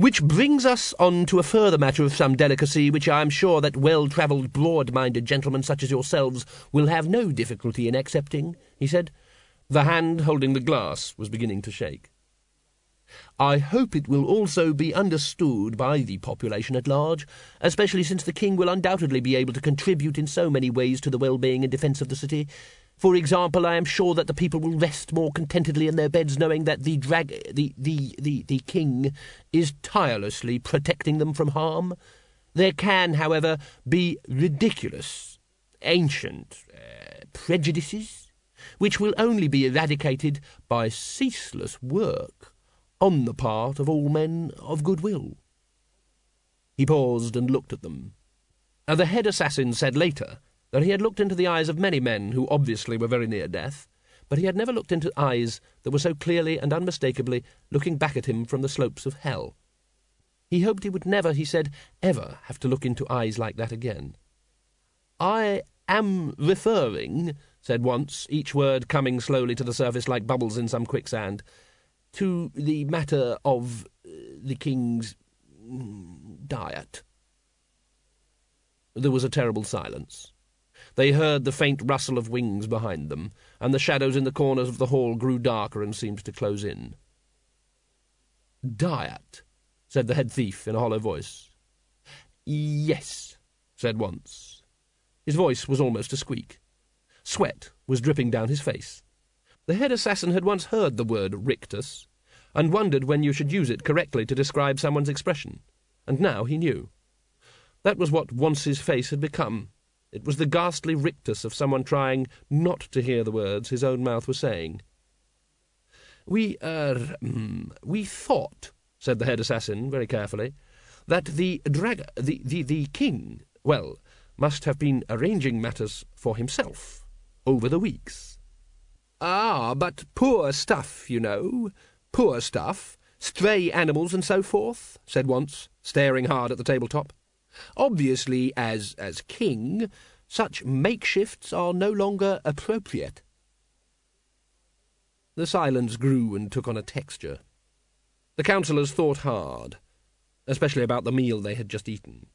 Which brings us on to a further matter of some delicacy, which I am sure that well-travelled, broad-minded gentlemen such as yourselves will have no difficulty in accepting," he said. The hand holding the glass was beginning to shake. "I hope it will also be understood by the population at large, especially since the king will undoubtedly be able to contribute in so many ways to the well-being and defence of the city. For example, I am sure that the people will rest more contentedly in their beds, knowing that the king is tirelessly protecting them from harm. There can, however, be ridiculous, ancient prejudices, which will only be eradicated by ceaseless work on the part of all men of goodwill." He paused and looked at them. The head assassin said later that he had looked into the eyes of many men who obviously were very near death, but he had never looked into eyes that were so clearly and unmistakably looking back at him from the slopes of hell. He hoped he would never, he said, ever have to look into eyes like that again. "I am referring," said Wonse, each word coming slowly to the surface like bubbles in some quicksand, "to the matter of the king's diet." There was a terrible silence. They heard the faint rustle of wings behind them, and the shadows in the corners of the hall grew darker and seemed to close in. "Diet," said the head thief in a hollow voice. "Yes," said Wonse. His voice was almost a squeak. Sweat was dripping down his face. The head assassin had once heard the word rictus, and wondered when you should use it correctly to describe someone's expression, and now he knew. That was what Wonse's face had become. It was the ghastly rictus of someone trying not to hear the words his own mouth was saying. "We thought," said the head assassin, very carefully, "that the king, must have been arranging matters for himself over the weeks." "Ah, but poor stuff, you know, poor stuff, stray animals and so forth," said Wonse, staring hard at the tabletop. "Obviously, as king, such makeshifts are no longer appropriate." The silence grew and took on a texture. The councillors thought hard, especially about the meal they had just eaten.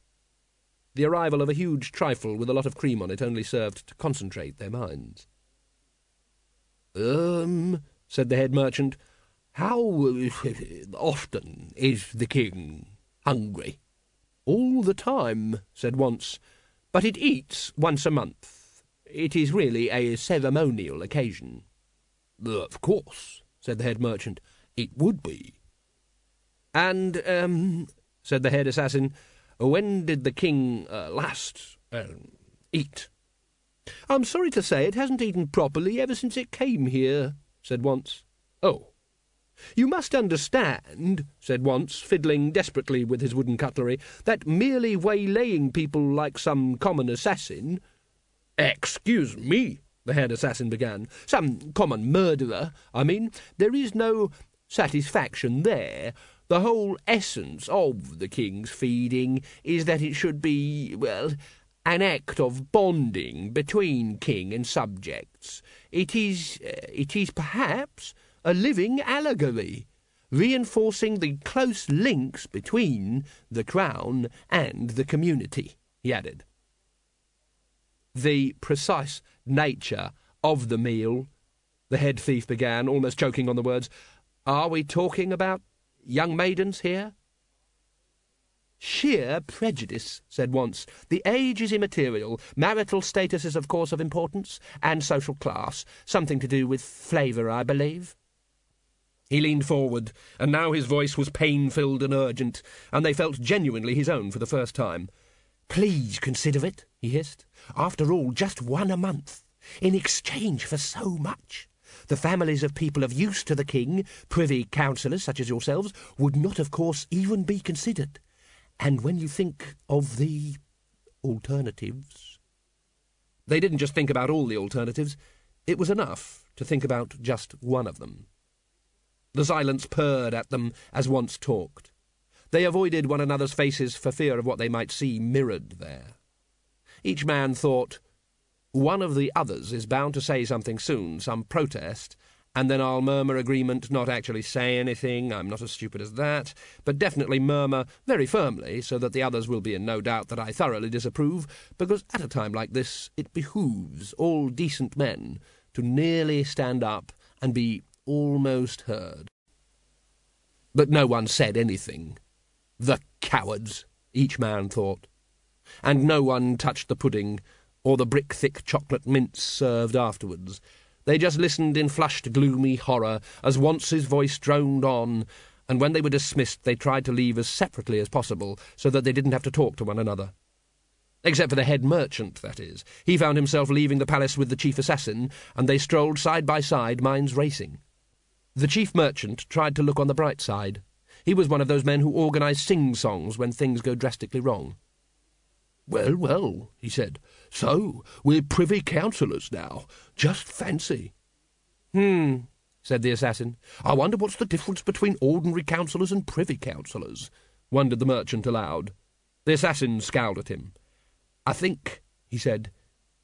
The arrival of a huge trifle with a lot of cream on it only served to concentrate their minds. Said the head merchant, "how often is the king hungry?" "All the time," said Wonse, "but it eats once a month. It is really a ceremonial occasion." "Of course," said the head merchant, "it would be." "And, said the head assassin, "when did the king last eat?" "I'm sorry to say it hasn't eaten properly ever since it came here," said Wonse. "Oh." "You must understand," said Wonse, fiddling desperately with his wooden cutlery, "that merely waylaying people like some common assassin—" "Excuse me," the head assassin began, "some common murderer, I mean, there is no satisfaction there. The whole essence of the king's feeding is that it should be, an act of bonding between king and subjects. It is perhaps a living allegory, reinforcing the close links between the crown and the community," he added. "The precise nature of the meal," the head thief began, almost choking on the words. "Are we talking about young maidens here?" "Sheer prejudice," said Wonse. "The age is immaterial. Marital status is, of course, of importance, and social class. Something to do with flavour, I believe." He leaned forward, and now his voice was pain-filled and urgent, and they felt genuinely his own for the first time. "Please consider it," he hissed. "After all, just one a month, in exchange for so much. The families of people of use to the king, privy councillors such as yourselves, would not, of course, even be considered. And when you think of the alternatives—" They didn't just think about all the alternatives. It was enough to think about just one of them. The silence purred at them as Wonse talked. They avoided one another's faces for fear of what they might see mirrored there. Each man thought, "One of the others is bound to say something soon, some protest, and then I'll murmur agreement, not actually say anything, I'm not as stupid as that, but definitely murmur very firmly so that the others will be in no doubt that I thoroughly disapprove, because at a time like this it behooves all decent men to nearly stand up and be almost heard. But no one said anything. The cowards, each man thought. And no one touched the pudding or the brick-thick chocolate mints served afterwards. They just listened in flushed, gloomy horror as Wonse's voice droned on, and when they were dismissed they tried to leave as separately as possible so that they didn't have to talk to one another. Except for the head merchant, that is. He found himself leaving the palace with the chief assassin, and they strolled side by side, minds racing. The chief merchant tried to look on the bright side. He was one of those men who organise sing-songs when things go drastically wrong. "Well, well," he said, "so we're privy councillors now. Just fancy." Said the assassin. "I wonder what's the difference between ordinary councillors and privy councillors," wondered the merchant aloud. The assassin scowled at him. "I think," he said,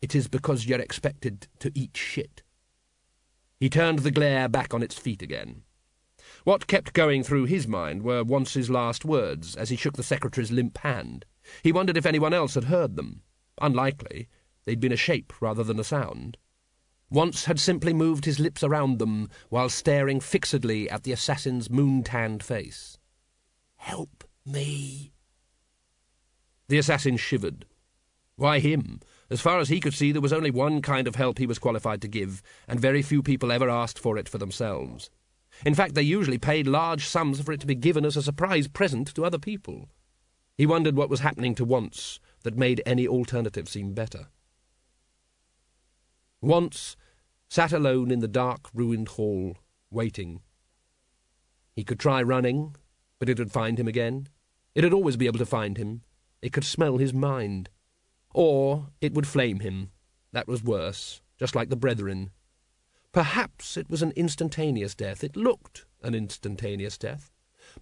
"it is because you're expected to eat shit." He turned the glare back on its feet again. What kept going through his mind were Wonse's last words as he shook the secretary's limp hand. He wondered if anyone else had heard them. Unlikely. They'd been a shape rather than a sound. Wonse had simply moved his lips around them while staring fixedly at the assassin's moon-tanned face. "Help me." The assassin shivered. Why him? As far as he could see, there was only one kind of help he was qualified to give, and very few people ever asked for it for themselves. In fact, they usually paid large sums for it to be given as a surprise present to other people. He wondered what was happening to Wonse that made any alternative seem better. Wonse sat alone in the dark, ruined hall, waiting. He could try running, but it would find him again. It would always be able to find him. It could smell his mind. Or it would flame him. That was worse, just like the brethren. Perhaps it was an instantaneous death. It looked an instantaneous death.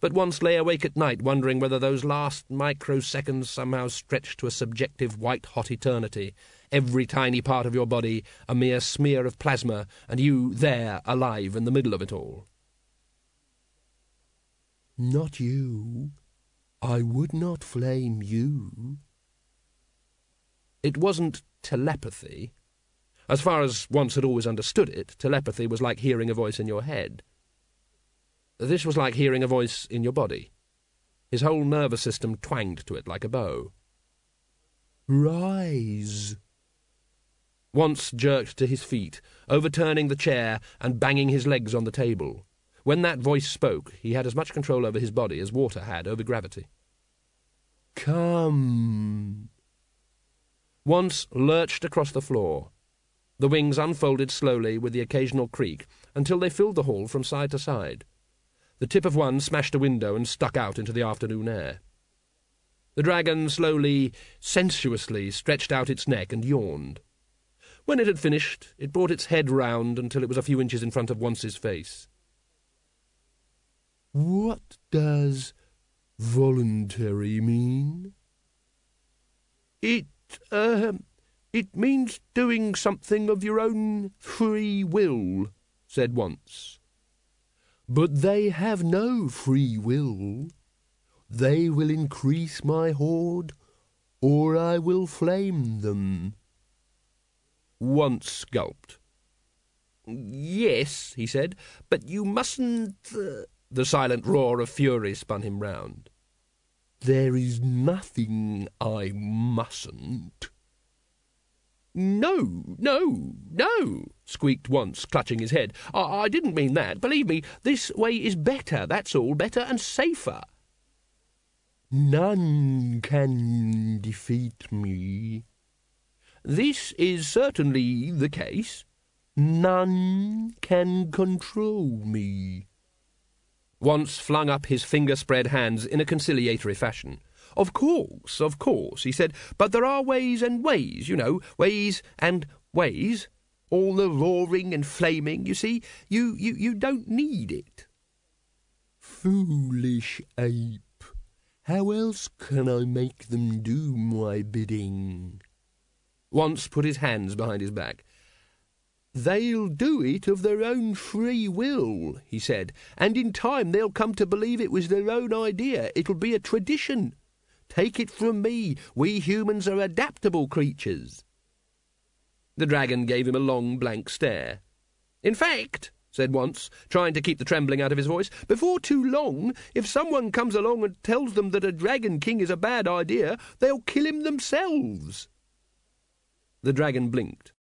But Wonse lay awake at night wondering whether those last microseconds somehow stretched to a subjective white-hot eternity, every tiny part of your body a mere smear of plasma, and you there, alive in the middle of it all. "Not you. I would not flame you." It wasn't telepathy. As far as Wonse had always understood it, telepathy was like hearing a voice in your head. This was like hearing a voice in your body. His whole nervous system twanged to it like a bow. "Rise." Wonse jerked to his feet, overturning the chair and banging his legs on the table. When that voice spoke, he had as much control over his body as water had over gravity. "Come." Wonse lurched across the floor. The wings unfolded slowly with the occasional creak until they filled the hall from side to side. The tip of one smashed a window and stuck out into the afternoon air. The dragon slowly, sensuously stretched out its neck and yawned. When it had finished, it brought its head round until it was a few inches in front of Wonse's face. "What does voluntary mean?" It means doing something of your own free will," said Wonse. "But they have no free will. They will increase my hoard, or I will flame them." Wonse gulped. "Yes," he said, "but you mustn't—" The silent roar of fury spun him round. "There is nothing I mustn't." "No, no, no," squeaked Wonse, clutching his head. I didn't mean that. Believe me, this way is better, that's all, better and safer." "None can defeat me." "This is certainly the case." "None can control me." Wonse flung up his finger-spread hands in a conciliatory fashion. Of course," he said, "but there are ways and ways, you know, ways and ways. All the roaring and flaming, you see, you don't need it." "Foolish ape, how else can I make them do my bidding?" Wonse put his hands behind his back. "They'll do it of their own free will," he said, "and in time they'll come to believe it was their own idea. It'll be a tradition. Take it from me, we humans are adaptable creatures." The dragon gave him a long, blank stare. "In fact," said Wonse, trying to keep the trembling out of his voice, "before too long, if someone comes along and tells them that a dragon king is a bad idea, they'll kill him themselves." The dragon blinked.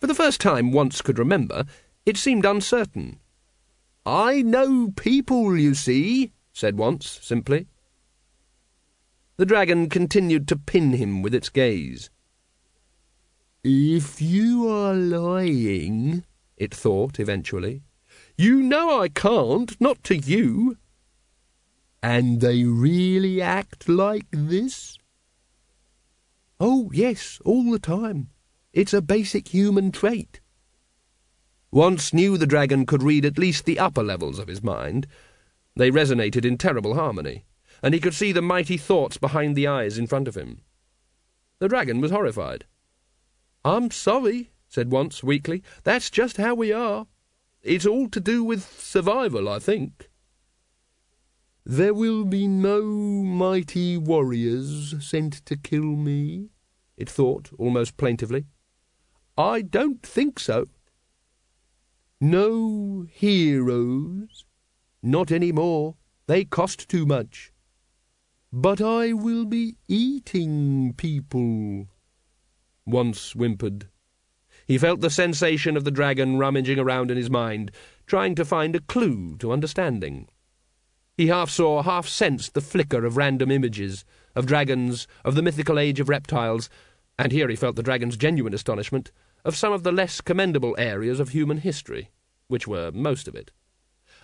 For the first time Wonse could remember, it seemed uncertain. "I know people, you see," said Wonse simply. The dragon continued to pin him with its gaze. "If you are lying," it thought eventually, "you know I can't, not to you. And they really act like this?" "Oh, yes, all the time. It's a basic human trait." Wonse knew the dragon could read at least the upper levels of his mind. They resonated in terrible harmony, and he could see the mighty thoughts behind the eyes in front of him. The dragon was horrified. "I'm sorry," said Wonse weakly. "That's just how we are. It's all to do with survival, I think." "There will be no mighty warriors sent to kill me," it thought, almost plaintively. "I don't think so." "No heroes?" "Not any more. They cost too much." "But I will be eating people," Wonse whimpered. He felt the sensation of the dragon rummaging around in his mind, trying to find a clue to understanding. He half saw, half sensed the flicker of random images, of dragons, of the mythical age of reptiles, and here he felt the dragon's genuine astonishment, of some of the less commendable areas of human history, which were most of it.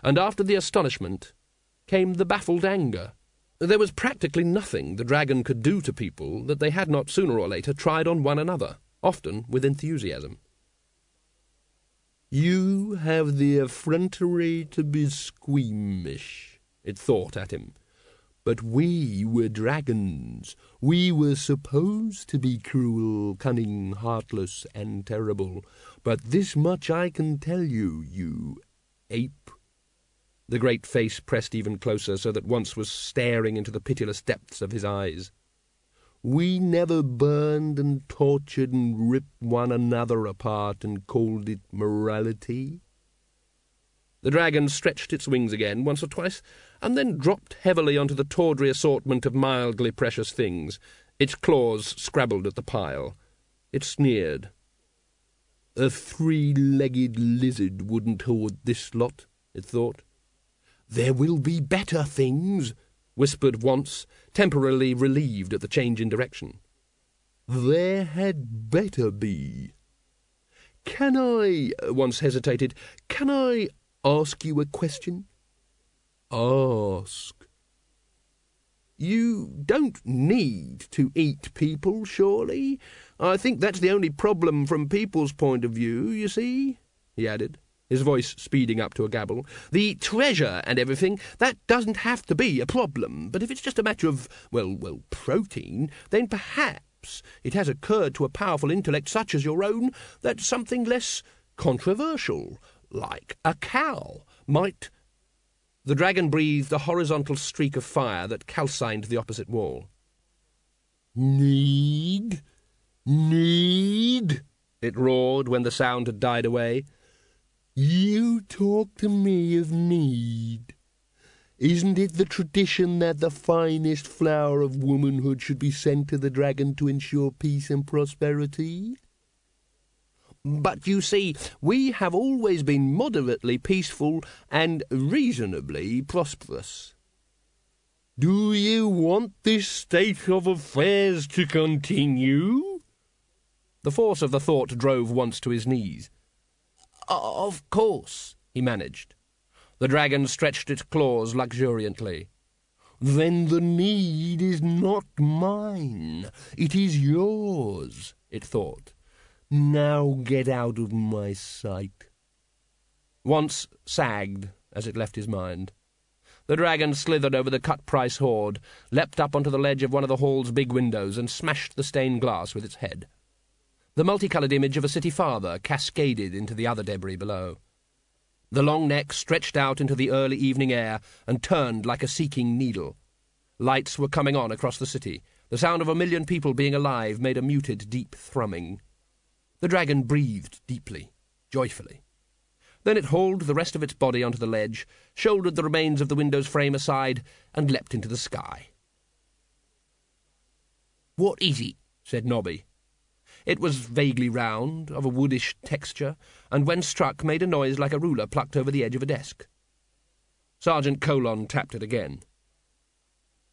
And after the astonishment came the baffled anger. There was practically nothing the dragon could do to people that they had not sooner or later tried on one another, often with enthusiasm. "You have the effrontery to be squeamish," it thought at him. "But we were dragons. We were supposed to be cruel, cunning, heartless, and terrible. But this much I can tell you, you ape." The great face pressed even closer so that Wonse was staring into the pitiless depths of his eyes. "We never burned and tortured and ripped one another apart and called it morality." The dragon stretched its wings again Wonse or twice, and then dropped heavily onto the tawdry assortment of mildly precious things. Its claws scrabbled at the pile. It sneered. "A three-legged lizard wouldn't hoard this lot," it thought. "There will be better things," whispered Wonse, temporarily relieved at the change in direction. "There had better be. Can I," Wonse hesitated, "can I ask you a question?" "Ask." "You don't need to eat people, surely? I think that's the only problem from people's point of view, you see," he added, his voice speeding up to a gabble. "The treasure and everything, that doesn't have to be a problem. But if it's just a matter of, well, protein, then perhaps it has occurred to a powerful intellect such as your own that something less controversial, like a cow, might—" The dragon breathed a horizontal streak of fire that calcined the opposite wall. Need, it roared when the sound had died away. "You talk to me of need. Isn't it the tradition that the finest flower of womanhood should be sent to the dragon to ensure peace and prosperity?" "But you see, we have always been moderately peaceful and reasonably prosperous." "Do you want this state of affairs to continue?" The force of the thought drove Wonse to his knees. "Of course," he managed. The dragon stretched its claws luxuriantly. "Then the need is not mine. It is yours," it thought. "Now get out of my sight." Wonse sagged as it left his mind. The dragon slithered over the cut-price hoard, leapt up onto the ledge of one of the hall's big windows, and smashed the stained glass with its head. The multicoloured image of a city father cascaded into the other debris below. The long neck stretched out into the early evening air and turned like a seeking needle. Lights were coming on across the city. The sound of 1 million people being alive made a muted, deep thrumming. The dragon breathed deeply, joyfully. Then it hauled the rest of its body onto the ledge, shouldered the remains of the window's frame aside, and leapt into the sky. "What is it?" said Nobby. It was vaguely round, of a woodish texture, and when struck made a noise like a ruler plucked over the edge of a desk. Sergeant Colon tapped it again.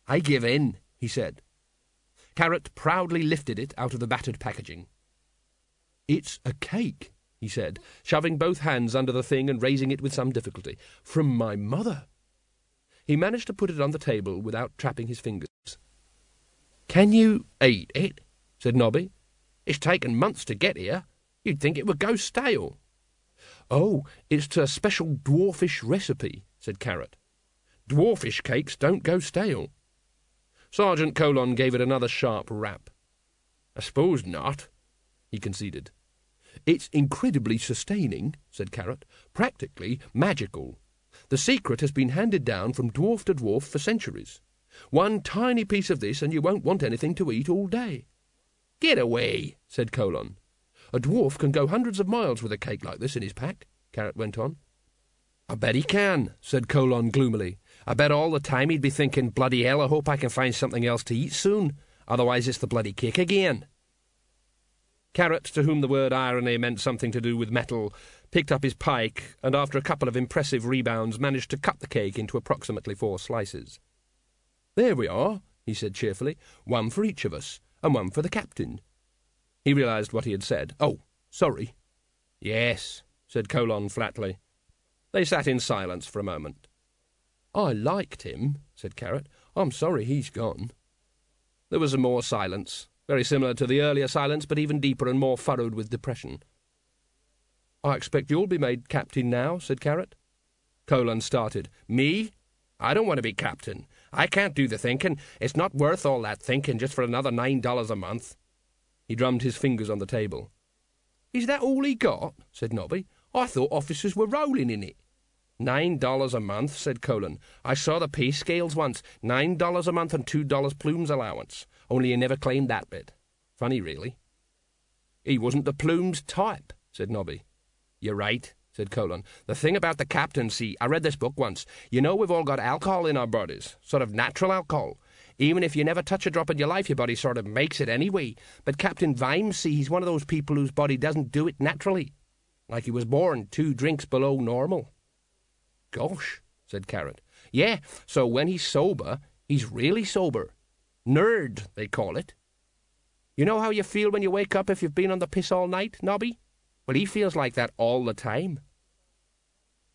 "I give in," he said. Carrot proudly lifted it out of the battered packaging. "It's a cake," he said, shoving both hands under the thing and raising it with some difficulty. "From my mother." He managed to put it on the table without trapping his fingers. "Can you eat it?" said Nobby. "It's taken months to get here. You'd think it would go stale." "Oh, it's a special dwarfish recipe," said Carrot. "Dwarfish cakes don't go stale." Sergeant Colon gave it another sharp rap. "I suppose not," he conceded. "It's incredibly sustaining," said Carrot, "practically magical. The secret has been handed down from dwarf to dwarf for centuries. One tiny piece of this and you won't want anything to eat all day." "Get away," said Colon. "A dwarf can go hundreds of miles with a cake like this in his pack," Carrot went on. "I bet he can," said Colon gloomily. "I bet all the time he'd be thinking, bloody hell, I hope I can find something else to eat soon, otherwise it's the bloody cake again." Carrot, to whom the word irony meant something to do with metal, picked up his pike and after a couple of impressive rebounds managed to cut the cake into approximately 4 slices. "There we are," he said cheerfully, "one for each of us. And one for the captain." He realised what he had said. "Oh, sorry." "Yes," said Colon flatly. They sat in silence for a moment. "I liked him," said Carrot. "I'm sorry he's gone." There was a more silence, very similar to the earlier silence, but even deeper and more furrowed with depression. "I expect you'll be made captain now," said Carrot. Colon started. "Me? I don't want to be captain. I can't do the thinking. It's not worth all that thinking just for another $9 a month." He drummed his fingers on the table. "Is that all he got?" said Nobby. "I thought officers were rolling in it." $9 a month," said Colon. "I saw the pay scales once. $9 a month and $2 plumes allowance. Only he never claimed that bit. Funny, really." "He wasn't the plumes type," said Nobby. "You're right," said Colon. "The thing about the captaincy, I read this book once. You know we've all got alcohol in our bodies, sort of natural alcohol. Even if you never touch a drop in your life, your body sort of makes it anyway. But Captain Vimes, he's one of those people whose body doesn't do it naturally. Like he was born 2 drinks below normal." "Gosh," said Carrot. "Yeah, so when he's sober, he's really sober. Nerd, they call it. You know how you feel when you wake up if you've been on the piss all night, Nobby? Well, he feels like that all the time."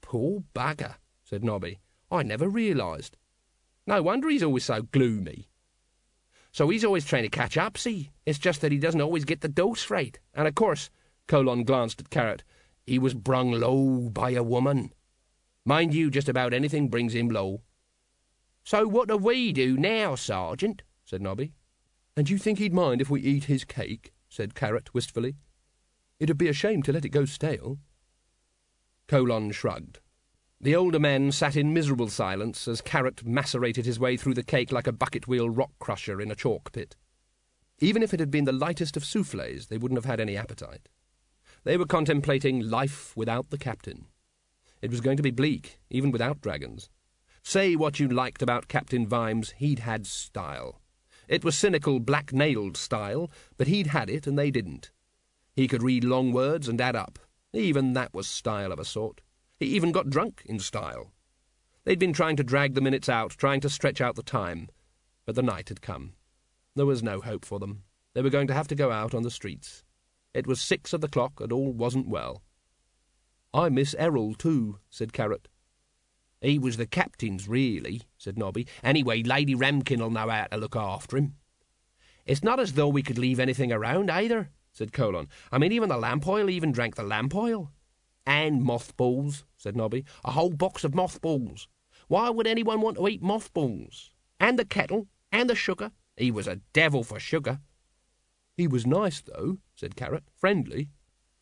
"Poor bugger," said Nobby. "I never realised. No wonder he's always so gloomy." "So he's always trying to catch up, see? It's just that he doesn't always get the dose right. And of course," Colon glanced at Carrot, "he was brung low by a woman. Mind you, just about anything brings him low." "So what do we do now, Sergeant?" said Nobby. "And you think he'd mind if we eat his cake?" said Carrot wistfully. "It'd be a shame to let it go stale." Colon shrugged. The older men sat in miserable silence as Carrot macerated his way through the cake like a bucket-wheel rock-crusher in a chalk pit. Even if it had been the lightest of soufflés, they wouldn't have had any appetite. They were contemplating life without the captain. It was going to be bleak, even without dragons. Say what you liked about Captain Vimes, he'd had style. It was cynical, black-nailed style, but he'd had it and they didn't. He could read long words and add up. Even that was style of a sort. He even got drunk in style. They'd been trying to drag the minutes out, trying to stretch out the time. But the night had come. There was no hope for them. They were going to have to go out on the streets. It was 6 of the clock, and all wasn't well. "I miss Errol, too," said Carrot. "He was the captain's, really," said Nobby. "Anyway, Lady Ramkin'll know how to look after him." "It's not as though we could leave anything around, either," said Colon. "I mean, even the lamp oil even drank the lamp oil." "And mothballs," said Nobby. "A whole box of mothballs. Why would anyone want to eat mothballs? And the kettle, and the sugar. He was a devil for sugar." He was nice, though, said Carrot. Friendly.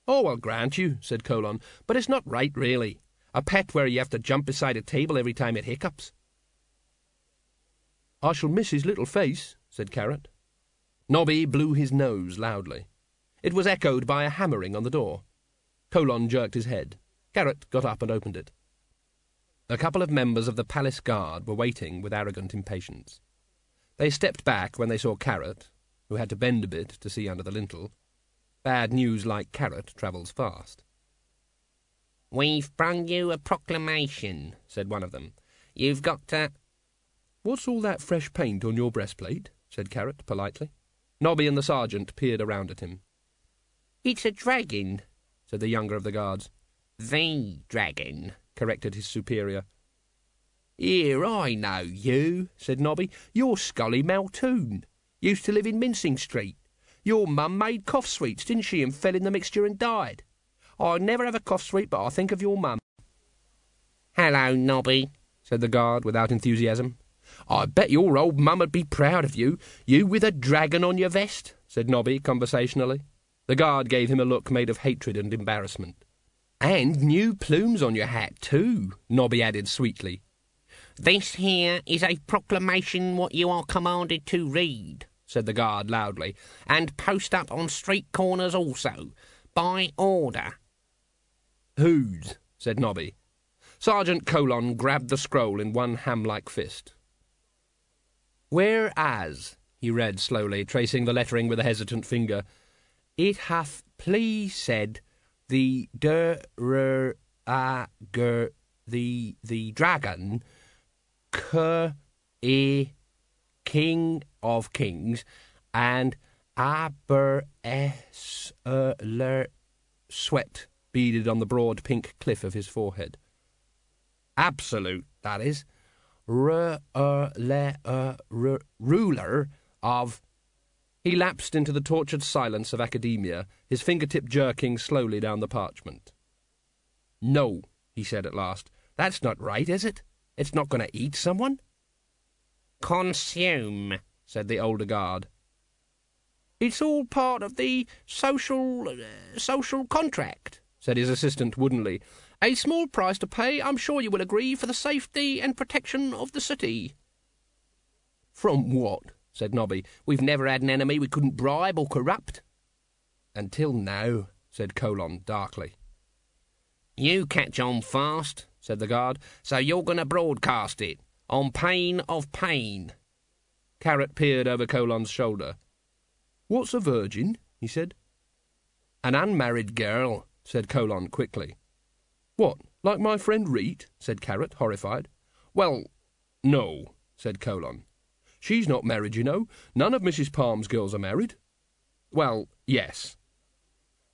Oh, I'll grant you, said Colon, but it's not right, really. A pet where you have to jump beside a table every time it hiccups. I shall miss his little face, said Carrot. Nobby blew his nose loudly. It was echoed by a hammering on the door. Colon jerked his head. Carrot got up and opened it. A couple of members of the palace guard were waiting with arrogant impatience. They stepped back when they saw Carrot, who had to bend a bit to see under the lintel. Bad news like Carrot travels fast. "We've brung you a proclamation," said one of them. "You've got to—" "What's all that fresh paint on your breastplate?" said Carrot politely. Nobby and the sergeant peered around at him. "It's a dragon," said the younger of the guards. "The dragon," corrected his superior. "Here, I know you," said Nobby. "You're Scully Maltoon. Used to live in Mincing Street. Your mum made cough sweets, didn't she, and fell in the mixture and died. I never have a cough sweet, but I think of your mum." "Hello, Nobby," said the guard without enthusiasm. "I bet your old mum would be proud of you, you with a dragon on your vest," said Nobby conversationally. The guard gave him a look made of hatred and embarrassment. "And new plumes on your hat, too," Nobby added sweetly. "This here is a proclamation what you are commanded to read," said the guard loudly, "and post up on street corners also, by order." "Whose?" said Nobby. Sergeant Colon grabbed the scroll in one ham-like fist. "Whereas," he read slowly, tracing the lettering with a hesitant finger, "it hath pleased the dragon, King of Kings, and sweat beaded on the broad pink cliff of his forehead. Absolute, that is, ruler of—" He lapsed into the tortured silence of academia, his fingertip jerking slowly down the parchment. "No," he said at last, "that's not right, is it? It's not going to eat someone?" "Consume," said the older guard. "It's all part of the social contract," said his assistant woodenly. "A small price to pay, I'm sure you will agree, for the safety and protection of the city." "From what?" said Nobby. "We've never had an enemy we couldn't bribe or corrupt." "Until now," said Colon darkly. "You catch on fast," said the guard, "so you're going to broadcast it, on pain of pain." Carrot peered over Colon's shoulder. "What's a virgin?" he said. "An unmarried girl," said Colon quickly. "What, like my friend Reet?" said Carrot, horrified. "Well, no," said Colon. "She's not married, you know. None of Mrs. Palm's girls are married." "Well, yes."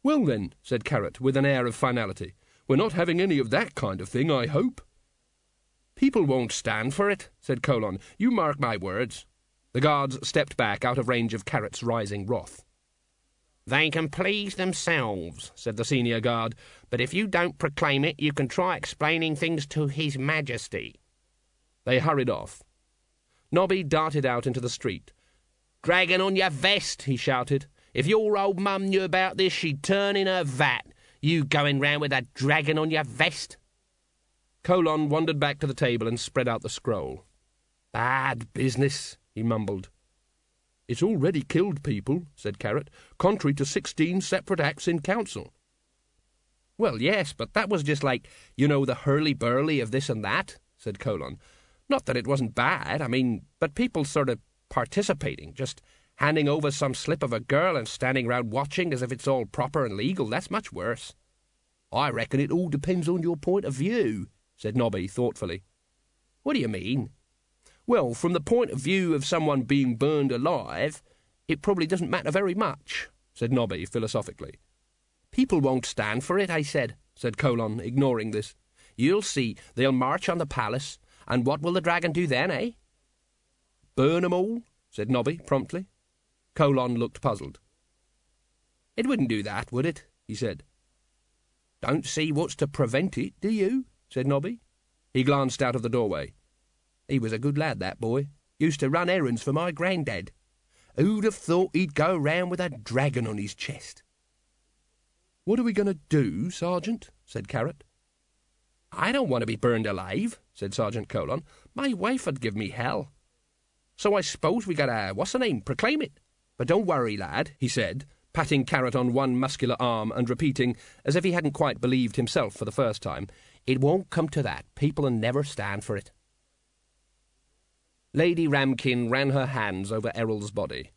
"Well, then," said Carrot, with an air of finality, "we're not having any of that kind of thing, I hope." "People won't stand for it," said Colon. "You mark my words." The guards stepped back out of range of Carrot's rising wrath. "They can please themselves," said the senior guard, "but if you don't proclaim it, you can try explaining things to His Majesty." They hurried off. Nobby darted out into the street. "Dragon on your vest!" he shouted. "If your old mum knew about this, she'd turn in her vat. You going round with a dragon on your vest?" Colon wandered back to the table and spread out the scroll. "Bad business," he mumbled. "It's already killed people," said Carrot, "contrary to 16 separate acts in council." "Well, yes, but that was just like, you know, the hurly-burly of this and that," said Colon. "Not that it wasn't bad, I mean, but people sort of participating, just handing over some slip of a girl and standing round watching as if it's all proper and legal, that's much worse." "I reckon it all depends on your point of view," said Nobby thoughtfully. "What do you mean?" "Well, from the point of view of someone being burned alive, it probably doesn't matter very much," said Nobby philosophically. "People won't stand for it, I said Colon, ignoring this. "You'll see, they'll march on the palace, and what will the dragon do then, eh?" "Burn 'em all," said Nobby promptly. Colon looked puzzled. "It wouldn't do that, would it?" he said. "Don't see what's to prevent it, do you?" said Nobby. He glanced out of the doorway. "He was a good lad, that boy. Used to run errands for my granddad. Who'd have thought he'd go round with a dragon on his chest? "What are we going to do, Sergeant?" said Carrot. "I don't want to be burned alive," said Sergeant Colon. "My wife would give me hell. So I suppose we got to, proclaim it. But don't worry, lad," he said, patting Carrot on one muscular arm and repeating, as if he hadn't quite believed himself for the first time, "It won't come to that. People'll never stand for it." Lady Ramkin ran her hands over Errol's body.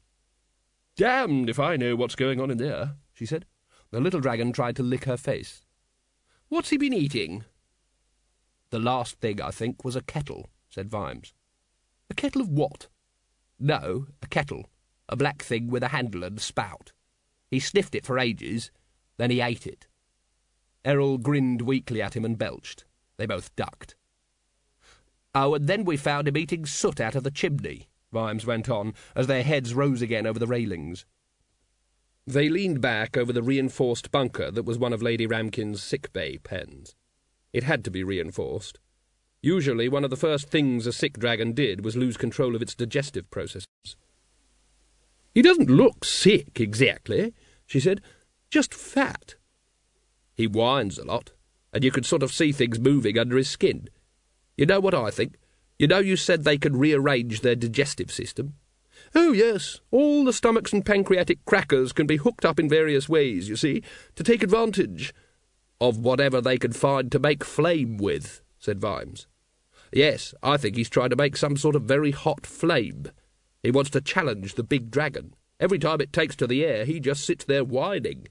"Damned if I know what's going on in there," she said. The little dragon tried to lick her face. "What's he been eating?" "The last thing, I think, was a kettle," said Vimes. "A kettle of what?" "No, a kettle. A black thing with a handle and a spout. He sniffed it for ages, then he ate it." Errol grinned weakly at him and belched. They both ducked. "Oh, and then we found him eating soot out of the chimney," Vimes went on, as their heads rose again over the railings. They leaned back over the reinforced bunker that was one of Lady Ramkin's sick-bay pens. It had to be reinforced. Usually one of the first things a sick dragon did was lose control of its digestive processes. "He doesn't look sick, exactly," she said. "Just fat. He whines a lot, and you can sort of see things moving under his skin. You know what I think? You know you said they could rearrange their digestive system? Oh, yes, all the stomachs and pancreatic crackers can be hooked up in various ways, you see, to take advantage of whatever they could find to make flame with," said Vimes. "Yes, I think he's trying to make some sort of very hot flame. He wants to challenge the big dragon. Every time it takes to the air, he just sits there whining.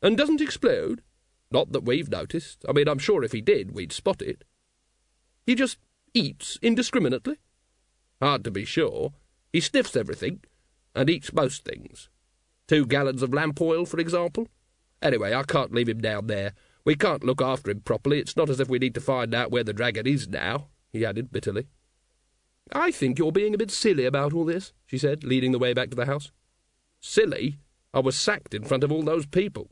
And doesn't explode. Not that we've noticed. I mean, I'm sure if he did, we'd spot it. He just eats indiscriminately. Hard to be sure. He sniffs everything, and eats most things. 2 gallons of lamp oil, for example. Anyway, I can't leave him down there. We can't look after him properly. It's not as if we need to find out where the dragon is now," he added bitterly. "I think you're being a bit silly about all this," she said, leading the way back to the house. "Silly? I was sacked in front of all those people."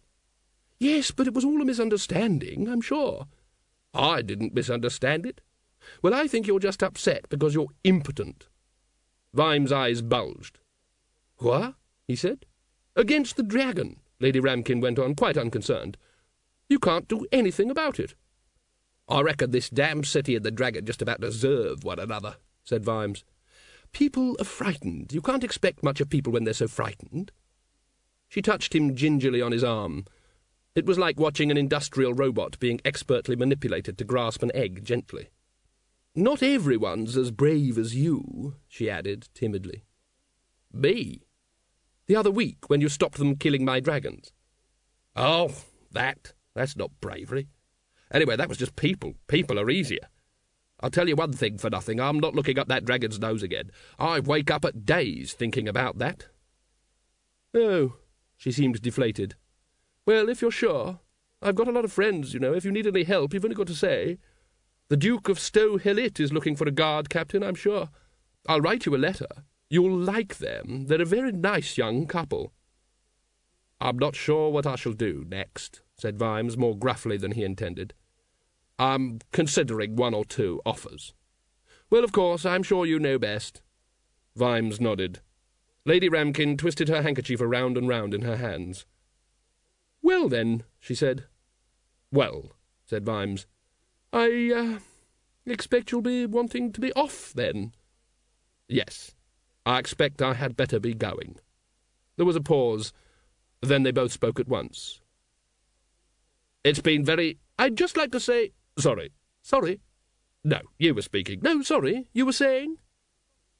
"Yes, but it was all a misunderstanding, I'm sure." "I didn't misunderstand it." "Well, I think you're just upset because you're impotent." Vime's eyes bulged. "What?" he said. "Against the dragon," Lady Ramkin went on, quite unconcerned. "You can't do anything about it." "I reckon this damned city and the dragon just about deserve one another," said Vimes. "People are frightened. You can't expect much of people when they're so frightened." She touched him gingerly on his arm. It was like watching an industrial robot being expertly manipulated to grasp an egg gently. "Not everyone's as brave as you," she added timidly. "Me? The other week, when you stopped them killing my dragons." "Oh, that's not bravery. Anyway, that was just people. People are easier. I'll tell you one thing for nothing. I'm not looking up that dragon's nose again. I wake up at days thinking about that." "Oh," she seemed deflated. "Well, if you're sure. I've got a lot of friends, you know. If you need any help, you've only got to say. The Duke of Stow Hellit is looking for a guard captain, I'm sure. I'll write you a letter. You'll like them. They're a very nice young couple." "I'm not sure what I shall do next," said Vimes, more gruffly than he intended. "I'm considering 1 or 2 offers." "Well, of course, I'm sure you know best." Vimes nodded. Lady Ramkin twisted her handkerchief around and round in her hands. "Well, then," she said. "Well," said Vimes, "I expect you'll be wanting to be off, then." "Yes, I expect I had better be going." There was a pause. Then they both spoke at once. "It's been very... I'd just like to say... Sorry. No, you were speaking. No, sorry, you were saying..."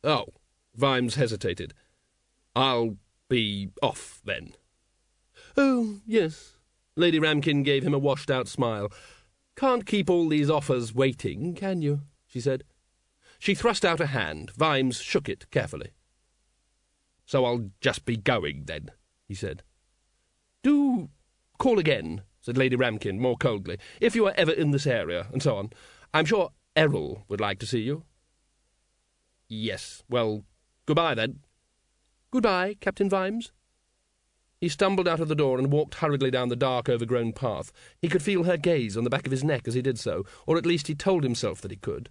"Oh," Vimes hesitated. "I'll be off, then." "Oh, yes." Lady Ramkin gave him a washed-out smile. "Can't keep all these offers waiting, can you?" she said. She thrust out a hand. Vimes shook it carefully. "So I'll just be going, then," he said. "Do call again," said Lady Ramkin, more coldly, "if you are ever in this area, and so on. I'm sure Errol would like to see you." "Yes, well, goodbye, then." "Goodbye, Captain Vimes." He stumbled out of the door and walked hurriedly down the dark, overgrown path. He could feel her gaze on the back of his neck as he did so, or at least he told himself that he could.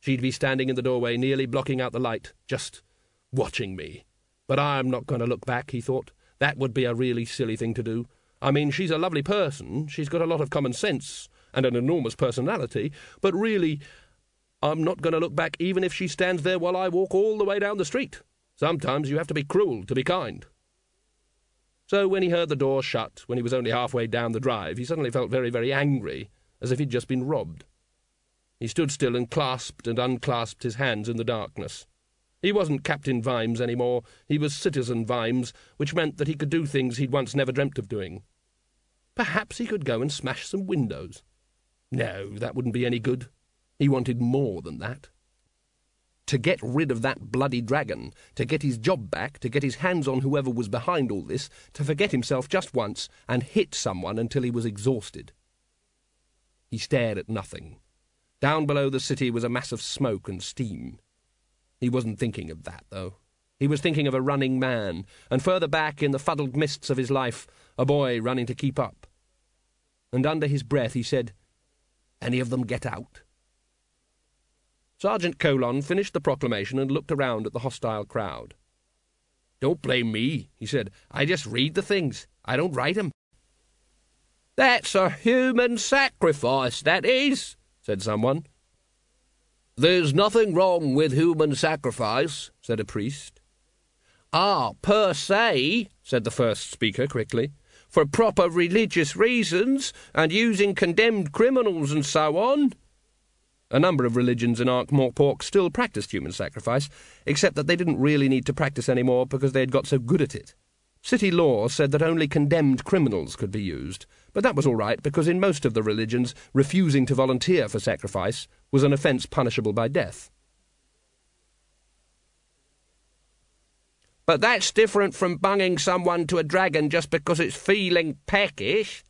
She'd be standing in the doorway, nearly blocking out the light, just watching me. But I'm not going to look back, he thought. That would be a really silly thing to do. I mean, she's a lovely person, she's got a lot of common sense and an enormous personality, but really, I'm not going to look back even if she stands there while I walk all the way down the street. Sometimes you have to be cruel to be kind. So when he heard the door shut, when he was only halfway down the drive, he suddenly felt very, very angry, as if he'd just been robbed. He stood still and clasped and unclasped his hands in the darkness. He wasn't Captain Vimes any more, he was Citizen Vimes, which meant that he could do things he'd once never dreamt of doing. Perhaps he could go and smash some windows. No, that wouldn't be any good. He wanted more than that. To get rid of that bloody dragon, to get his job back, to get his hands on whoever was behind all this, to forget himself just once and hit someone until he was exhausted. He stared at nothing. Down below the city was a mass of smoke and steam. He wasn't thinking of that, though. He was thinking of a running man, and further back in the fuddled mists of his life, a boy running to keep up. And under his breath he said, "Any of them get out?" Sergeant Colon finished the proclamation and looked around at the hostile crowd. "Don't blame me," he said. "I just read the things. I don't write them." "That's a human sacrifice, that is," said someone. "There's nothing wrong with human sacrifice," said a priest. "Ah, per se," said the first speaker quickly, "for proper religious reasons and using condemned criminals and so on." A number of religions in Ankh-Morpork still practised human sacrifice, except that they didn't really need to practise any more because they had got so good at it. City law said that only condemned criminals could be used, but that was all right because in most of the religions refusing to volunteer for sacrifice was an offence punishable by death. "But that's different from bunging someone to a dragon just because it's feeling peckish."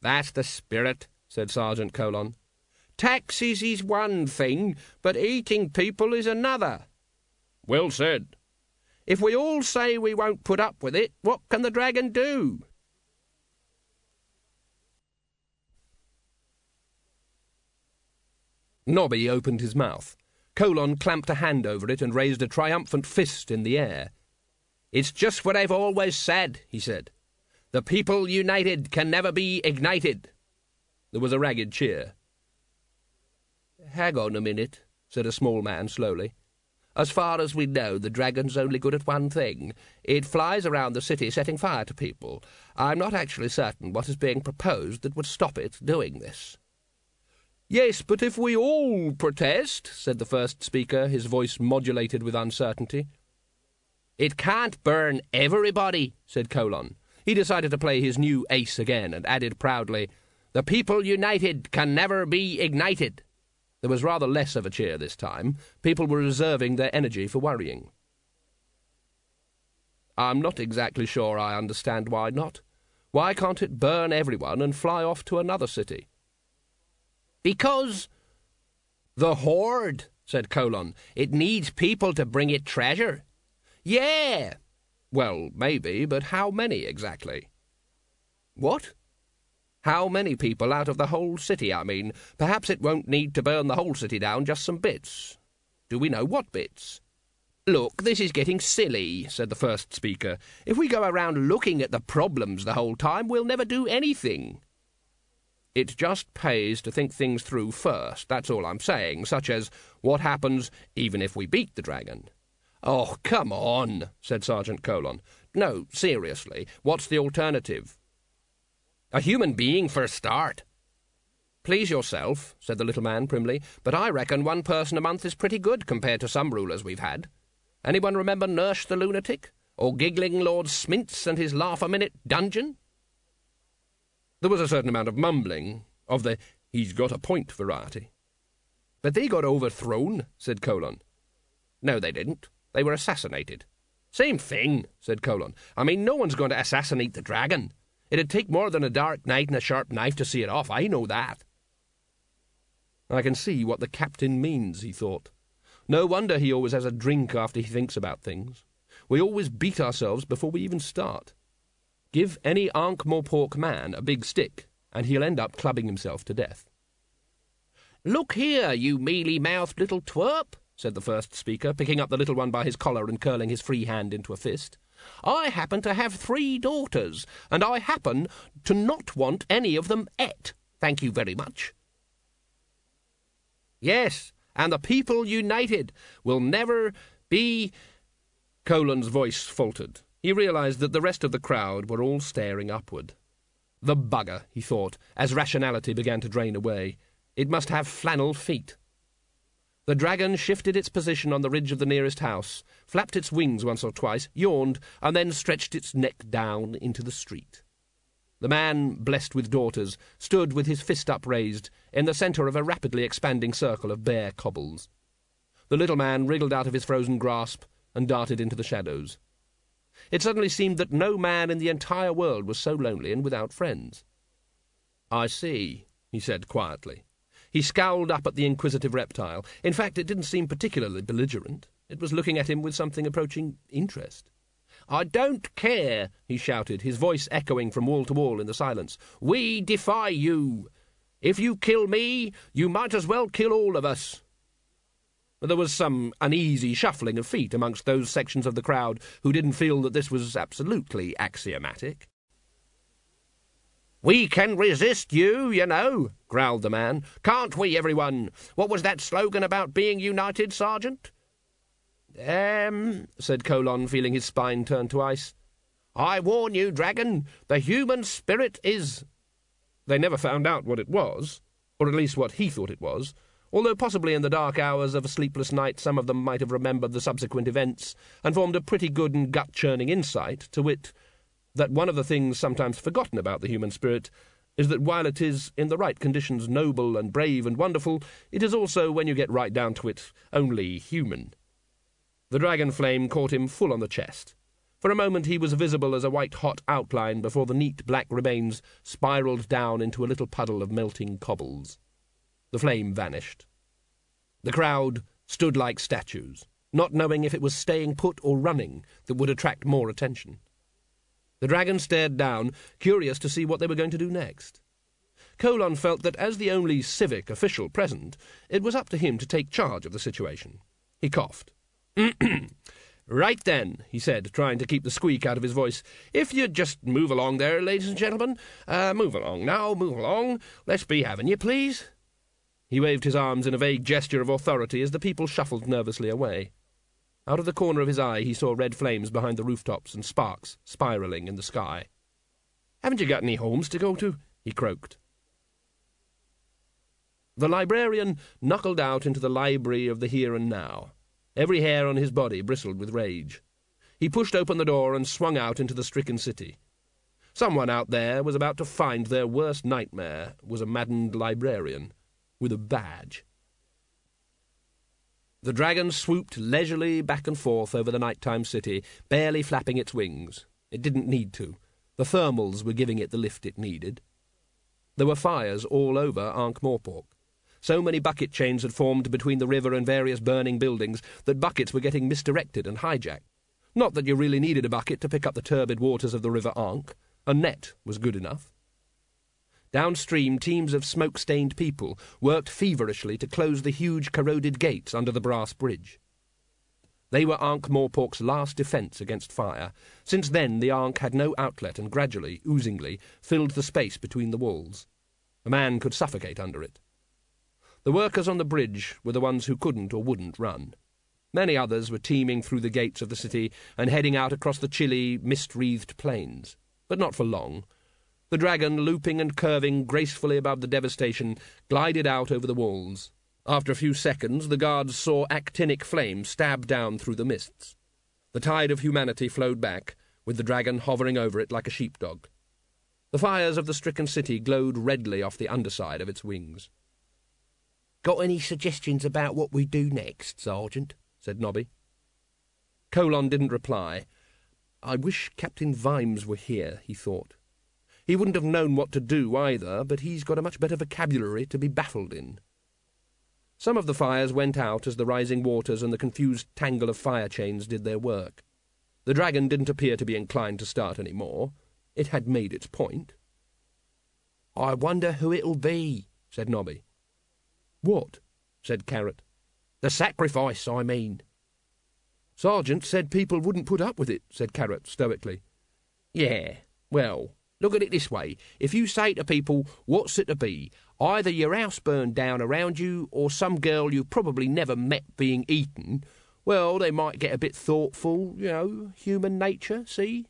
"That's the spirit," said Sergeant Colon. "Taxes is one thing, but eating people is another." "Well said." "If we all say we won't put up with it, what can the dragon do?" Nobby opened his mouth. Colon clamped a hand over it and raised a triumphant fist in the air. "It's just what I've always said," he said. "The people united can never be ignited." There was a ragged cheer. "Hang on a minute," said a small man slowly. "As far as we know, the dragon's only good at one thing. It flies around the city setting fire to people. I'm not actually certain what is being proposed that would stop it doing this." "Yes, but if we all protest," said the first speaker, his voice modulated with uncertainty. "It can't burn everybody," said Colon. He decided to play his new ace again and added proudly, "The people united can never be ignited." There was rather less of a cheer this time. People were reserving their energy for worrying. "I'm not exactly sure I understand why not. Why can't it burn everyone and fly off to another city?" "Because the hoard," said Colon. "It needs people to bring it treasure." "Yeah." "Well, maybe, but how many exactly?" "What?" "How many people out of the whole city, I mean? Perhaps it won't need to burn the whole city down, just some bits." "Do we know what bits?" "Look, this is getting silly," said the first speaker. "If we go around looking at the problems the whole time, we'll never do anything." "It just pays to think things through first, that's all I'm saying, such as what happens even if we beat the dragon." "Oh, come on," said Sergeant Colon. "No, seriously, what's the alternative?" "A human being for a start." "Please yourself," said the little man primly, "but I reckon one person a month is pretty good compared to some rulers we've had. Anyone remember Nurse the Lunatic? Or Giggling Lord Smintz and his laugh-a-minute dungeon?" There was a certain amount of mumbling, of the he's-got-a-point variety. "But they got overthrown," said Colon. "No, they didn't. They were assassinated." "Same thing," said Colon. "I mean, no one's going to assassinate the dragon. It'd take more than a dark night and a sharp knife to see it off, I know that." "I can see what the captain means," he thought. "No wonder he always has a drink after he thinks about things. We always beat ourselves before we even start. Give any Ankh-Morpork man a big stick, and he'll end up clubbing himself to death." "Look here, you mealy-mouthed little twerp," said the first speaker, picking up the little one by his collar and curling his free hand into a fist. I happen to have 3 daughters, and I happen to not want any of them et. Thank you very much. Yes, and the people united will never be... Colon's voice faltered. He realised that the rest of the crowd were all staring upward. The bugger, he thought, as rationality began to drain away. It must have flannel feet. The dragon shifted its position on the ridge of the nearest house, flapped its wings once or twice, yawned, and then stretched its neck down into the street. The man, blessed with daughters, stood with his fist upraised in the centre of a rapidly expanding circle of bare cobbles. The little man wriggled out of his frozen grasp and darted into the shadows. It suddenly seemed that no man in the entire world was so lonely and without friends. "I see," he said quietly. He scowled up at the inquisitive reptile. In fact, it didn't seem particularly belligerent. It was looking at him with something approaching interest. "I don't care," he shouted, his voice echoing from wall to wall in the silence. "We defy you. If you kill me, you might as well kill all of us." There was some uneasy shuffling of feet amongst those sections of the crowd who didn't feel that this was absolutely axiomatic. "We can resist you, you know," growled the man. "Can't we, everyone? What was that slogan about being united, Sergeant?" Said Colon, feeling his spine turn to ice. "I warn you, Dragon, the human spirit is—" They never found out what it was, or at least what he thought it was, although possibly in the dark hours of a sleepless night some of them might have remembered the subsequent events and formed a pretty good and gut-churning insight, to wit, that one of the things sometimes forgotten about the human spirit is that while it is, in the right conditions, noble and brave and wonderful, it is also, when you get right down to it, only human. The dragon flame caught him full on the chest. For a moment he was visible as a white-hot outline before the neat black remains spiralled down into a little puddle of melting cobbles. The flame vanished. The crowd stood like statues, not knowing if it was staying put or running that would attract more attention. The dragon stared down, curious to see what they were going to do next. Colon felt that as the only civic official present, it was up to him to take charge of the situation. He coughed. "Right then," he said, trying to keep the squeak out of his voice. "If you'd just move along there, ladies and gentlemen. Move along now, move along. Let's be having you, please." He waved his arms in a vague gesture of authority as the people shuffled nervously away. Out of the corner of his eye he saw red flames behind the rooftops and sparks spiralling in the sky. "Haven't you got any homes to go to?" he croaked. The librarian knuckled out into the library of the here and now. Every hair on his body bristled with rage. He pushed open the door and swung out into the stricken city. Someone out there was about to find their worst nightmare was a maddened librarian with a badge. The dragon swooped leisurely back and forth over the nighttime city, barely flapping its wings. It didn't need to. The thermals were giving it the lift it needed. There were fires all over Ankh-Morpork. So many bucket chains had formed between the river and various burning buildings that buckets were getting misdirected and hijacked. Not that you really needed a bucket to pick up the turbid waters of the river Ankh. A net was good enough. Downstream, teams of smoke-stained people worked feverishly to close the huge corroded gates under the brass bridge. They were Ankh-Morpork's last defence against fire. Since then the Ankh had no outlet and gradually, oozingly, filled the space between the walls. A man could suffocate under it. The workers on the bridge were the ones who couldn't or wouldn't run. Many others were teeming through the gates of the city and heading out across the chilly, mist-wreathed plains, but not for long. The dragon, looping and curving gracefully above the devastation, glided out over the walls. After a few seconds, the guards saw actinic flame stab down through the mists. The tide of humanity flowed back, with the dragon hovering over it like a sheepdog. The fires of the stricken city glowed redly off the underside of its wings. "Got any suggestions about what we do next, Sergeant?" said Nobby. Colon didn't reply. I wish Captain Vimes were here, he thought. He wouldn't have known what to do either, but he's got a much better vocabulary to be baffled in. Some of the fires went out as the rising waters and the confused tangle of fire chains did their work. The dragon didn't appear to be inclined to start any more. It had made its point. "I wonder who it'll be," said Nobby. "What?" said Carrot. The sacrifice, I mean. Sergeant said people wouldn't put up with it, said Carrot stoically. Yeah, well, look at it this way. If you say to people, what's it to be, either your house burned down around you or some girl you probably never met being eaten, well, they might get a bit thoughtful, you know, human nature, see?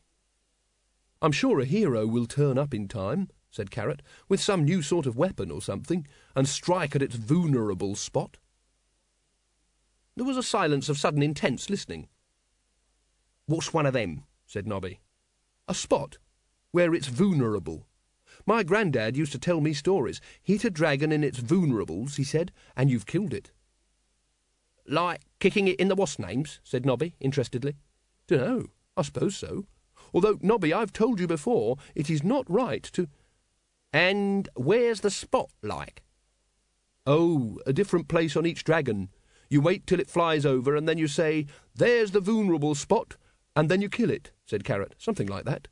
I'm sure a hero will turn up in time, said Carrot, with some new sort of weapon or something, and strike at its vulnerable spot. There was a silence of sudden intense listening. What's one of them? Said Nobby. A spot where it's vulnerable. My granddad used to tell me stories. Hit a dragon in its vulnerables, he said, and you've killed it. Like kicking it in the wasp names, said Nobby, interestedly. Dunno, I suppose so. Although, Nobby, I've told you before, it is not right to... And where's the spot like? Oh, a different place on each dragon. You wait till it flies over and then you say, there's the vulnerable spot, and then you kill it, said Carrot. Something like that.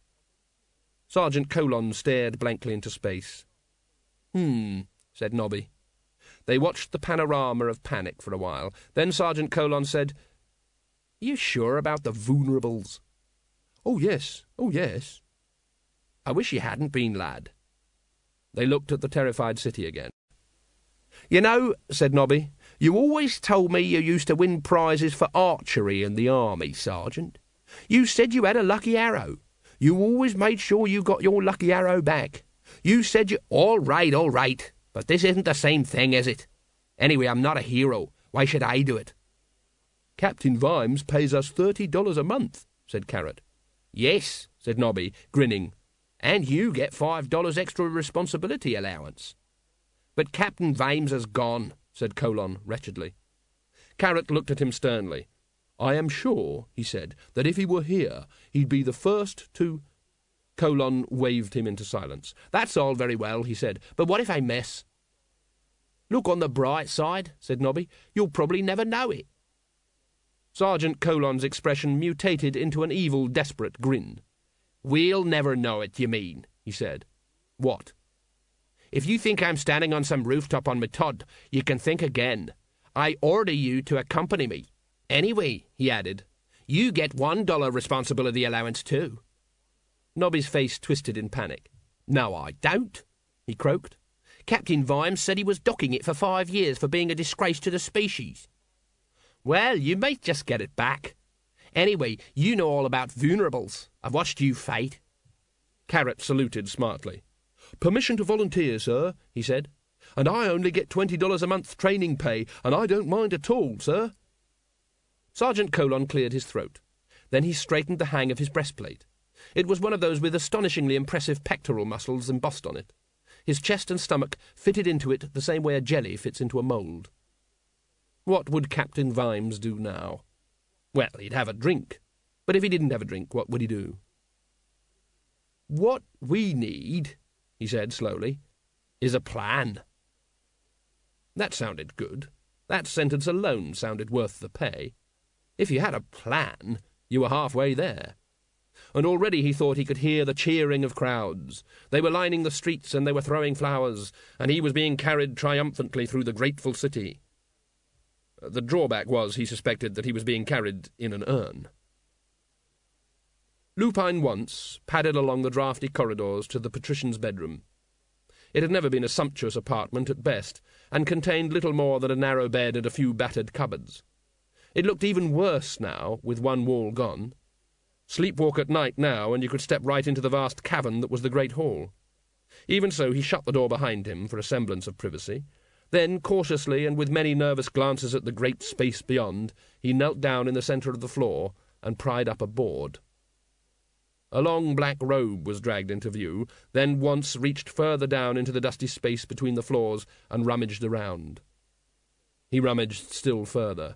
Sergeant Colon stared blankly into space. Said Nobby. They watched the panorama of panic for a while. Then Sergeant Colon said, You sure about the vulnerables? Oh, yes. I wish you hadn't been, lad. They looked at the terrified city again. You know, said Nobby, you always told me you used to win prizes for archery in the army, Sergeant. You said you had a lucky arrow. You always made sure you got your lucky arrow back. You said you... All right. But this isn't the same thing, is it? Anyway, I'm not a hero. Why should I do it? Captain Vimes pays us $30 a month, said Carrot. Yes, said Nobby, grinning. And you get $5 extra responsibility allowance. But Captain Vimes has gone, said Colon wretchedly. Carrot looked at him sternly. I am sure, he said, that if he were here, he'd be the first to... Colon waved him into silence. That's all very well, he said, but what if I mess? Look on the bright side, said Nobby. You'll probably never know it. Sergeant Colon's expression mutated into an evil, desperate grin. We'll never know it, you mean, he said. What? If you think I'm standing on some rooftop on Metod, you can think again. I order you to accompany me. Anyway, he added, you get $1 responsibility allowance too. Nobby's face twisted in panic. No, I don't, he croaked. Captain Vimes said he was docking it for 5 years for being a disgrace to the species. Well, you may just get it back. Anyway, you know all about vulnerables. I've watched you fight. Carrot saluted smartly. Permission to volunteer, sir, he said. And I only get $20 a month training pay, and I don't mind at all, sir. Sergeant Colon cleared his throat. Then he straightened the hang of his breastplate. It was one of those with astonishingly impressive pectoral muscles embossed on it. His chest and stomach fitted into it the same way a jelly fits into a mould. What would Captain Vimes do now? Well, he'd have a drink. But if he didn't have a drink, what would he do? What we need... he said slowly, is a plan. That sounded good. That sentence alone sounded worth the pay. If you had a plan, you were halfway there. And already he thought he could hear the cheering of crowds. They were lining the streets and they were throwing flowers, and he was being carried triumphantly through the grateful city. The drawback was he suspected that he was being carried in an urn. Lupine Wonse padded along the draughty corridors to the patrician's bedroom. It had never been a sumptuous apartment at best, and contained little more than a narrow bed and a few battered cupboards. It looked even worse now, with one wall gone. Sleepwalk at night now, and you could step right into the vast cavern that was the great hall. Even so, he shut the door behind him for a semblance of privacy. Then, cautiously and with many nervous glances at the great space beyond, he knelt down in the centre of the floor and pried up a board. A long black robe was dragged into view, then Wonse reached further down into the dusty space between the floors and rummaged around. He rummaged still further.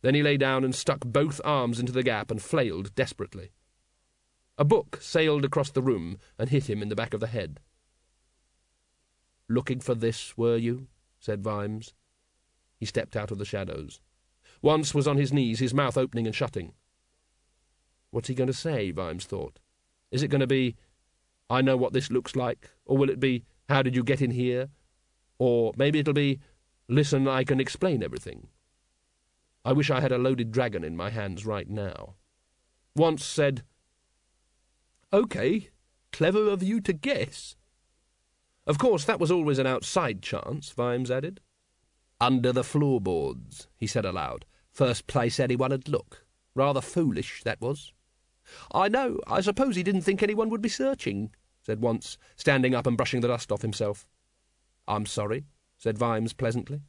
Then he lay down and stuck both arms into the gap and flailed desperately. A book sailed across the room and hit him in the back of the head. "Looking for this, were you?" said Vimes. He stepped out of the shadows. Wonse was on his knees, his mouth opening and shutting. What's he going to say, Vimes thought. Is it going to be, I know what this looks like, or will it be, how did you get in here? Or maybe it'll be, listen, I can explain everything. I wish I had a loaded dragon in my hands right now. Wonse said, "Okay, clever of you to guess." Of course, that was always an outside chance, Vimes added. "Under the floorboards," he said aloud. "First place anyone would look. Rather foolish, that was." "I know. I suppose he didn't think anyone would be searching," said Wonse, standing up and brushing the dust off himself. "I'm sorry," said Vimes pleasantly.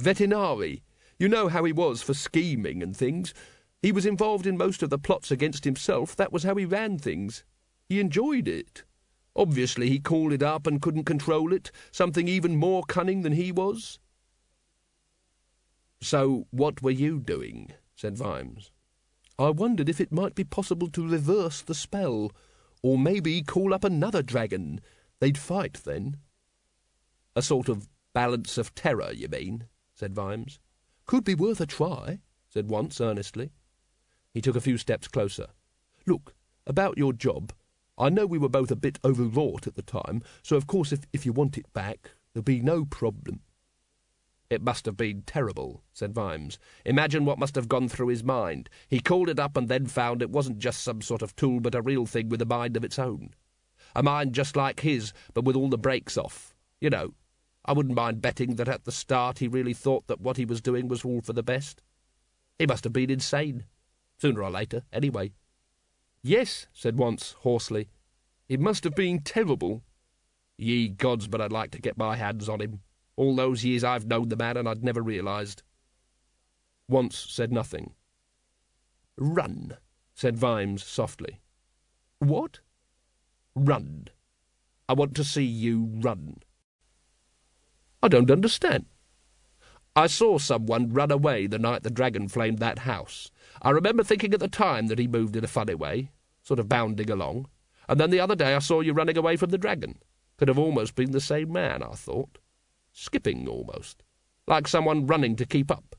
"Vetinari. You know how he was for scheming and things. He was involved in most of the plots against himself. That was how he ran things. He enjoyed it. Obviously he called it up and couldn't control it, something even more cunning than he was." "So what were you doing?" said Vimes. "I wondered if it might be possible to reverse the spell, or maybe call up another dragon. They'd fight then." "A sort of balance of terror, you mean?" said Vimes. "Could be worth a try," said Wonse earnestly. He took a few steps closer. "Look, about your job, I know we were both a bit overwrought at the time, so of course if you want it back, there'll be no problem." "It must have been terrible," said Vimes. "Imagine what must have gone through his mind. He called it up and then found it wasn't just some sort of tool but a real thing with a mind of its own. A mind just like his, but with all the brakes off. You know, I wouldn't mind betting that at the start he really thought that what he was doing was all for the best. He must have been insane. Sooner or later, anyway." "Yes," said Wonse hoarsely. "It must have been terrible." "Ye gods, but I'd like to get my hands on him. All those years I've known the man and I'd never realised." Wonse said nothing. "Run," said Vimes softly. "What?" "Run. I want to see you run." "I don't understand." "I saw someone run away the night the dragon flamed that house. I remember thinking at the time that he moved in a funny way, sort of bounding along, and then the other day I saw you running away from the dragon. Could have almost been the same man, I thought. Skipping almost, like someone running to keep up."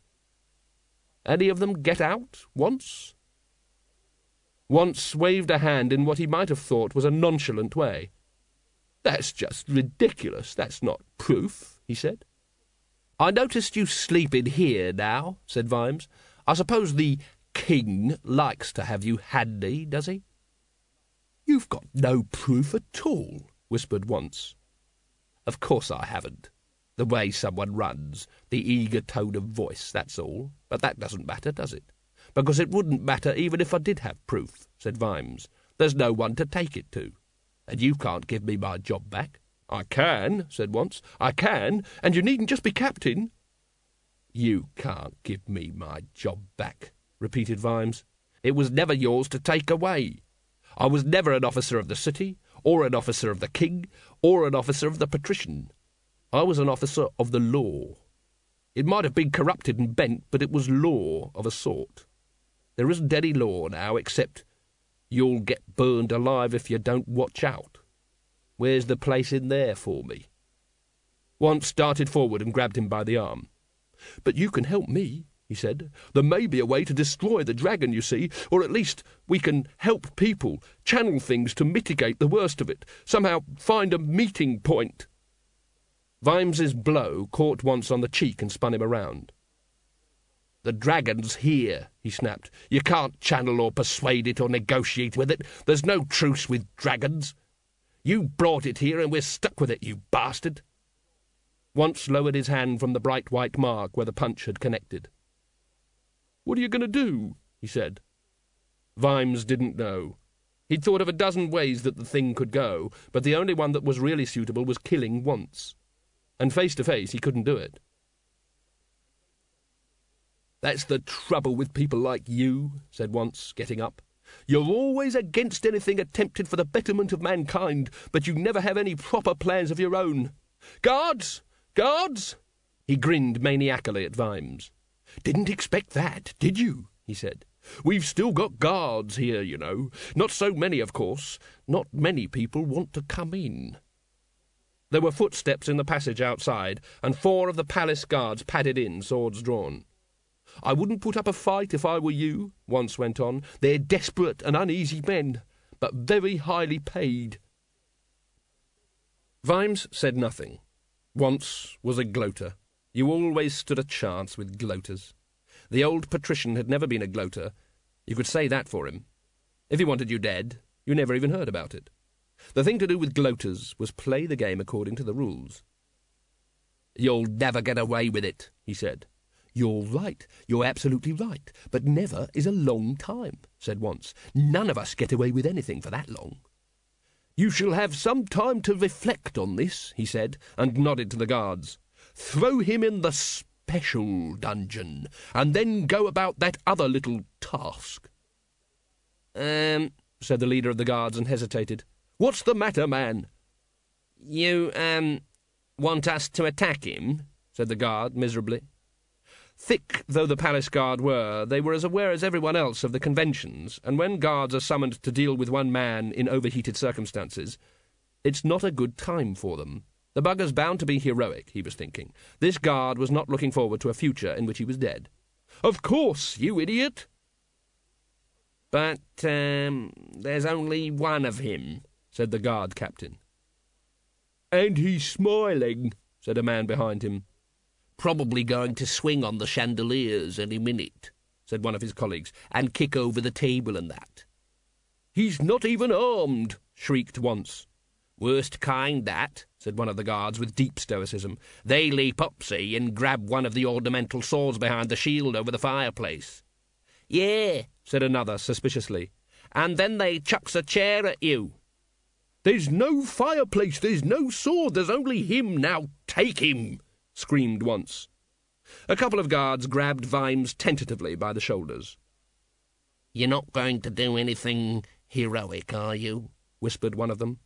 "Any of them get out, Wonse?" Wonse waved a hand in what he might have thought was a nonchalant way. "That's just ridiculous. That's not proof," he said. "I noticed you sleep in here now," said Vimes. "I suppose the king likes to have you handy, does he?" "You've got no proof at all," whispered Wonse. "Of course I haven't. The way someone runs, the eager tone of voice, that's all. But that doesn't matter, does it? Because it wouldn't matter even if I did have proof," said Vimes. "There's no one to take it to. And you can't give me my job back." "I can," said Wonse. "I can, and you needn't just be captain." "You can't give me my job back," repeated Vimes. "It was never yours to take away. I was never an officer of the city, or an officer of the king, or an officer of the patrician. I was an officer of the law. It might have been corrupted and bent, but it was law of a sort. There isn't any law now except you'll get burned alive if you don't watch out. Where's the place in there for me?" Wonse darted forward and grabbed him by the arm. "But you can help me," he said. "There may be a way to destroy the dragon, you see, or at least we can help people, channel things to mitigate the worst of it, somehow find a meeting point." Vimes's blow caught Wonse on the cheek and spun him around. "The dragon's here," he snapped. "You can't channel or persuade it or negotiate with it. There's no truce with dragons. You brought it here and we're stuck with it, you bastard." Wonse lowered his hand from the bright white mark where the punch had connected. "What are you going to do?" he said. Vimes didn't know. He'd thought of a dozen ways that the thing could go, but the only one that was really suitable was killing Wonse. And face to face he couldn't do it. "That's the trouble with people like you," said Wonse, getting up. "You're always against anything attempted for the betterment of mankind, but you never have any proper plans of your own. Guards! Guards!" He grinned maniacally at Vimes. "Didn't expect that, did you?" he said. "We've still got guards here, you know. Not so many, of course. Not many people want to come in." There were footsteps in the passage outside, and four of the palace guards padded in, swords drawn. "I wouldn't put up a fight if I were you," Wonse went on. "They're desperate and uneasy men, but very highly paid." Vimes said nothing. Wonse was a gloater. You always stood a chance with gloaters. The old patrician had never been a gloater. You could say that for him. If he wanted you dead, you never even heard about it. The thing to do with gloaters was play the game according to the rules. "You'll never get away with it," he said. "You're right. You're absolutely right. But never is a long time," said Wonse. "None of us get away with anything for that long." "You shall have some time to reflect on this," he said, and nodded to the guards. "Throw him in the special dungeon, and then go about that other little task." Said the leader of the guards, and hesitated. "What's the matter, man?" "You, want us to attack him?" said the guard miserably. Thick though the palace guard were, they were as aware as everyone else of the conventions, and when guards are summoned to deal with one man in overheated circumstances, it's not a good time for them. The bugger's bound to be heroic, he was thinking. This guard was not looking forward to a future in which he was dead. "Of course, you idiot!" "But, there's only one of him," said the guard captain. "And he's smiling," said a man behind him. "Probably going to swing on the chandeliers any minute," said one of his colleagues, "and kick over the table and that." "He's not even armed," shrieked Wonse. "Worst kind, that," said one of the guards with deep stoicism. "They leap up, see, and grab one of the ornamental swords behind the shield over the fireplace." "Yeah," said another suspiciously, "and then they chucks a chair at you." "There's no fireplace, there's no sword, there's only him, now take him!" screamed Wonse. A couple of guards grabbed Vimes tentatively by the shoulders. "You're not going to do anything heroic, are you?" whispered one of them.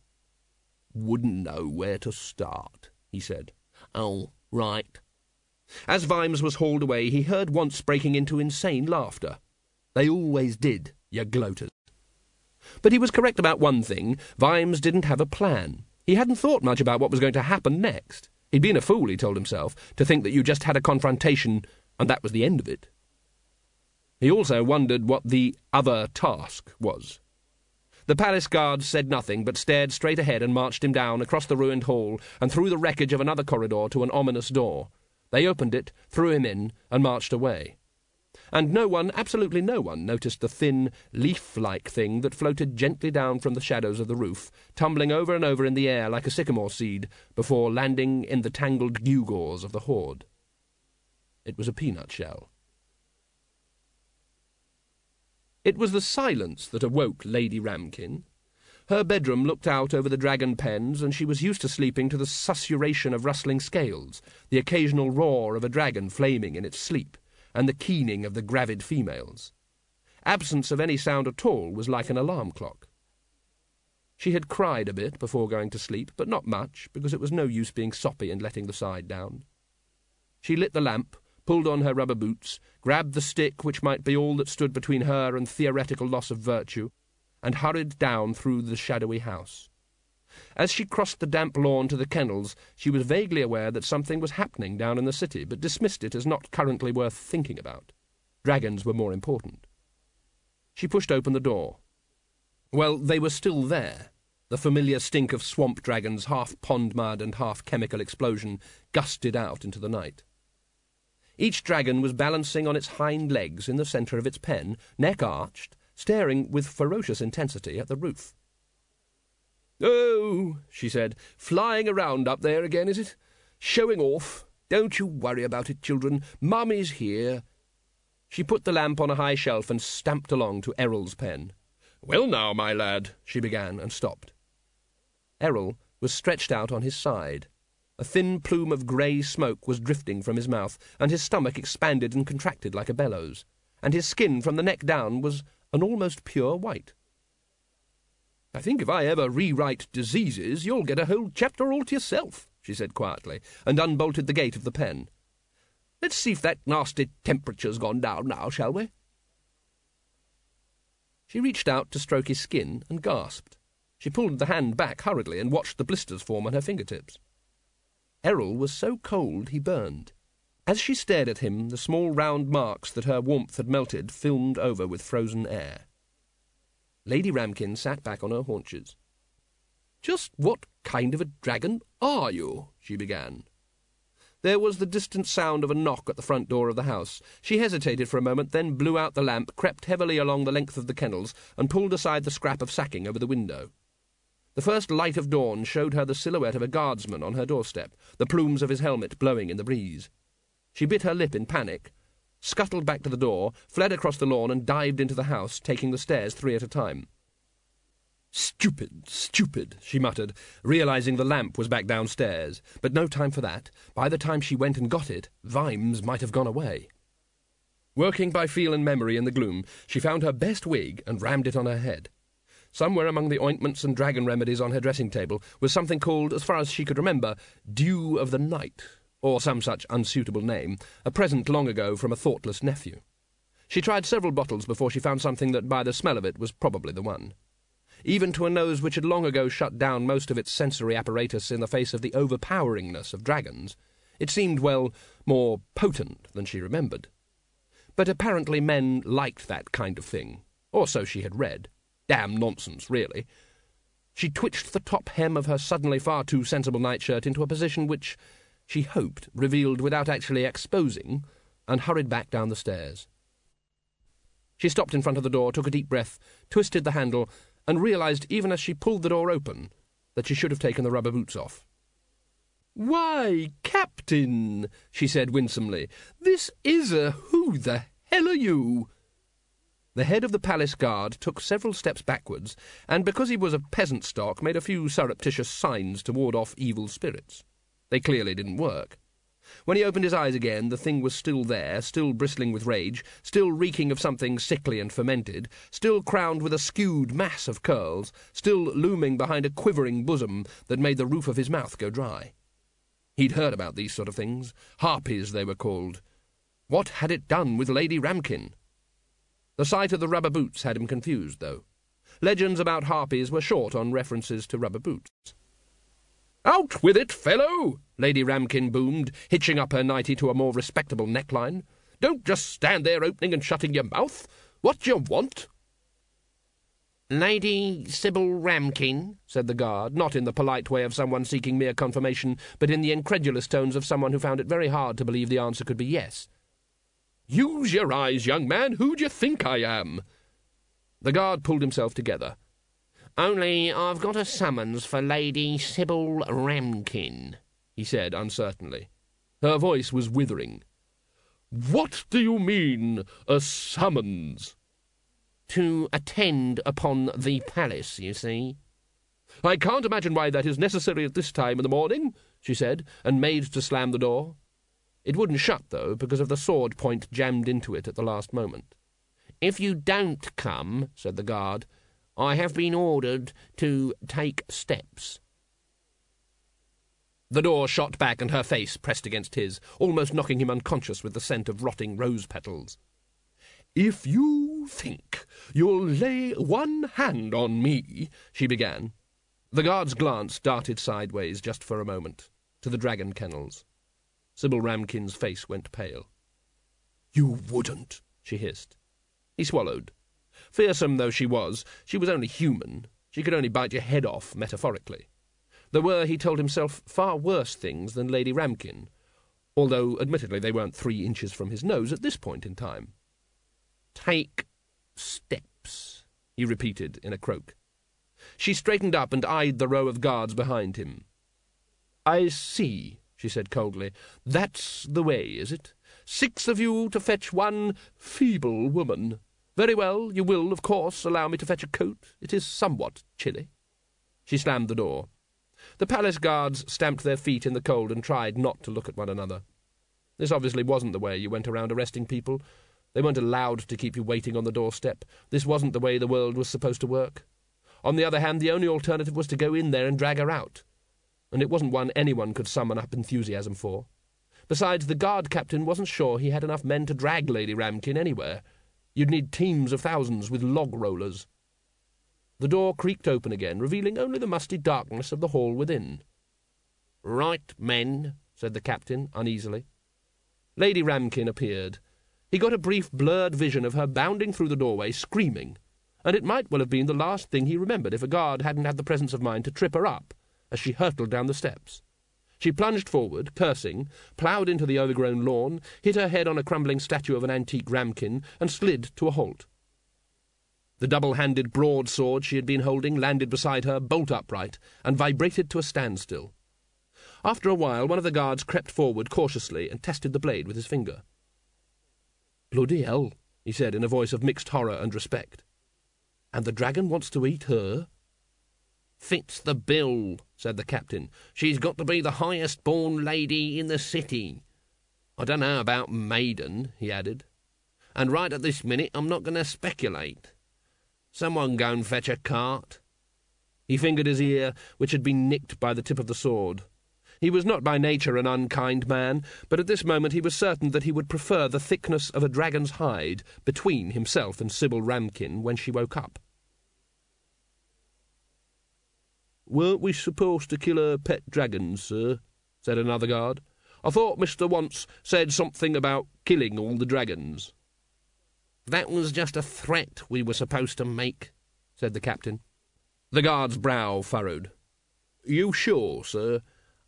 "Wouldn't know where to start," he said. "Oh, right." As Vimes was hauled away, he heard Wonse breaking into insane laughter. They always did, you gloaters. But he was correct about one thing. Vimes didn't have a plan. He hadn't thought much about what was going to happen next. He'd been a fool, he told himself, to think that you just had a confrontation and that was the end of it. He also wondered what the other task was. The palace guards said nothing but stared straight ahead and marched him down across the ruined hall and through the wreckage of another corridor to an ominous door. They opened it, threw him in, and marched away. And no one, absolutely no one, noticed the thin, leaf-like thing that floated gently down from the shadows of the roof, tumbling over and over in the air like a sycamore seed, before landing in the tangled gewgaws of the horde. It was a peanut shell. It was the silence that awoke Lady Ramkin. Her bedroom looked out over the dragon pens, and she was used to sleeping to the susurration of rustling scales, the occasional roar of a dragon flaming in its sleep, and the keening of the gravid females. Absence of any sound at all was like an alarm clock. She had cried a bit before going to sleep, but not much, because it was no use being soppy and letting the side down. She lit the lamp, pulled on her rubber boots, grabbed the stick which might be all that stood between her and theoretical loss of virtue, and hurried down through the shadowy house. As she crossed the damp lawn to the kennels, she was vaguely aware that something was happening down in the city, but dismissed it as not currently worth thinking about. Dragons were more important. She pushed open the door. Well, they were still there. The familiar stink of swamp dragons, half pond mud and half chemical explosion, gusted out into the night. Each dragon was balancing on its hind legs in the centre of its pen, neck arched, staring with ferocious intensity at the roof. "Oh," she said, "flying around up there again, is it? Showing off. Don't you worry about it, children. Mummy's here." She put the lamp on a high shelf and stamped along to Errol's pen. "Well now, my lad," she began, and stopped. Errol was stretched out on his side. A thin plume of grey smoke was drifting from his mouth, and his stomach expanded and contracted like a bellows, and his skin from the neck down was an almost pure white. "I think if I ever rewrite diseases, you'll get a whole chapter all to yourself," she said quietly, and unbolted the gate of the pen. "Let's see if that nasty temperature's gone down now, shall we?" She reached out to stroke his skin and gasped. She pulled the hand back hurriedly and watched the blisters form on her fingertips. Errol was so cold he burned. As she stared at him, the small round marks that her warmth had melted filmed over with frozen air. Lady Ramkin sat back on her haunches. "Just what kind of a dragon are you?" she began. There was the distant sound of a knock at the front door of the house. She hesitated for a moment, then blew out the lamp, crept heavily along the length of the kennels, and pulled aside the scrap of sacking over the window. The first light of dawn showed her the silhouette of a guardsman on her doorstep, the plumes of his helmet blowing in the breeze. She bit her lip in panic, scuttled back to the door, fled across the lawn and dived into the house, taking the stairs three at a time. "Stupid, stupid," she muttered, realising the lamp was back downstairs. But no time for that. By the time she went and got it, Vimes might have gone away. Working by feel and memory in the gloom, she found her best wig and rammed it on her head. Somewhere among the ointments and dragon remedies on her dressing table was something called, as far as she could remember, Dew of the Night, or some such unsuitable name, a present long ago from a thoughtless nephew. She tried several bottles before she found something that, by the smell of it, was probably the one. Even to a nose which had long ago shut down most of its sensory apparatus in the face of the overpoweringness of dragons, it seemed, well, more potent than she remembered. But apparently men liked that kind of thing, or so she had read. Damn nonsense, really. She twitched the top hem of her suddenly far too sensible nightshirt into a position which, she hoped, revealed without actually exposing, and hurried back down the stairs. She stopped in front of the door, took a deep breath, twisted the handle, and realised, even as she pulled the door open, that she should have taken the rubber boots off. "Why, Captain," she said winsomely, "this is a who the hell are you?" The head of the palace guard took several steps backwards, and because he was of peasant stock, made a few surreptitious signs to ward off evil spirits. They clearly didn't work. When he opened his eyes again, the thing was still there, still bristling with rage, still reeking of something sickly and fermented, still crowned with a skewed mass of curls, still looming behind a quivering bosom that made the roof of his mouth go dry. He'd heard about these sort of things. Harpies, they were called. What had it done with Lady Ramkin? The sight of the rubber boots had him confused, though. Legends about harpies were short on references to rubber boots. "Out with it, fellow!" Lady Ramkin boomed, hitching up her nightie to a more respectable neckline. "Don't just stand there opening and shutting your mouth. What do you want?" "Lady Sybil Ramkin," said the guard, not in the polite way of someone seeking mere confirmation, but in the incredulous tones of someone who found it very hard to believe the answer could be yes. "Use your eyes, young man. Who do you think I am?" The guard pulled himself together. "Only I've got a summons for Lady Sybil Ramkin," he said uncertainly. Her voice was withering. "What do you mean, a summons?" "To attend upon the palace, you see." "I can't imagine why that is necessary at this time in the morning," she said, and made to slam the door. It wouldn't shut, though, because of the sword point jammed into it at the last moment. "If you don't come," said the guard, "I have been ordered to take steps." The door shot back and her face pressed against his, almost knocking him unconscious with the scent of rotting rose petals. "If you think you'll lay one hand on me," she began. The guard's glance darted sideways just for a moment, to the dragon kennels. Sybil Ramkin's face went pale. "You wouldn't," she hissed. He swallowed. Fearsome though she was only human. She could only bite your head off, metaphorically. There were, he told himself, far worse things than Lady Ramkin, although, admittedly, they weren't 3 inches from his nose at this point in time. "Take steps," he repeated in a croak. She straightened up and eyed the row of guards behind him. "I see," she said coldly. "That's the way, is it? 6 of you to fetch one feeble woman. Very well, you will, of course, allow me to fetch a coat. It is somewhat chilly." She slammed the door. The palace guards stamped their feet in the cold and tried not to look at one another. This obviously wasn't the way you went around arresting people. They weren't allowed to keep you waiting on the doorstep. This wasn't the way the world was supposed to work. On the other hand, the only alternative was to go in there and drag her out. And it wasn't one anyone could summon up enthusiasm for. Besides, the guard captain wasn't sure he had enough men to drag Lady Ramkin anywhere. You'd need teams of thousands with log rollers. The door creaked open again, revealing only the musty darkness of the hall within. "Right, men," said the captain, uneasily. Lady Ramkin appeared. He got a brief blurred vision of her bounding through the doorway, screaming, and it might well have been the last thing he remembered if a guard hadn't had the presence of mind to trip her up as she hurtled down the steps. She plunged forward, cursing, ploughed into the overgrown lawn, hit her head on a crumbling statue of an antique ramkin, and slid to a halt. The double-handed broadsword she had been holding landed beside her, bolt upright, and vibrated to a standstill. After a while one of the guards crept forward cautiously and tested the blade with his finger. "Bloody hell," he said in a voice of mixed horror and respect. "And the dragon wants to eat her?" "Fits the bill," said the captain. "She's got to be the highest-born lady in the city. I don't know about maiden," he added. "And right at this minute I'm not going to speculate. Someone go and fetch a cart." He fingered his ear, which had been nicked by the tip of the sword. He was not by nature an unkind man, but at this moment he was certain that he would prefer the thickness of a dragon's hide between himself and Sybil Ramkin when she woke up. "Weren't we supposed to kill her pet dragons, sir?" said another guard. "I thought Mr. Wonse said something about killing all the dragons." "That was just a threat we were supposed to make," said the captain. The guard's brow furrowed. "You sure, sir?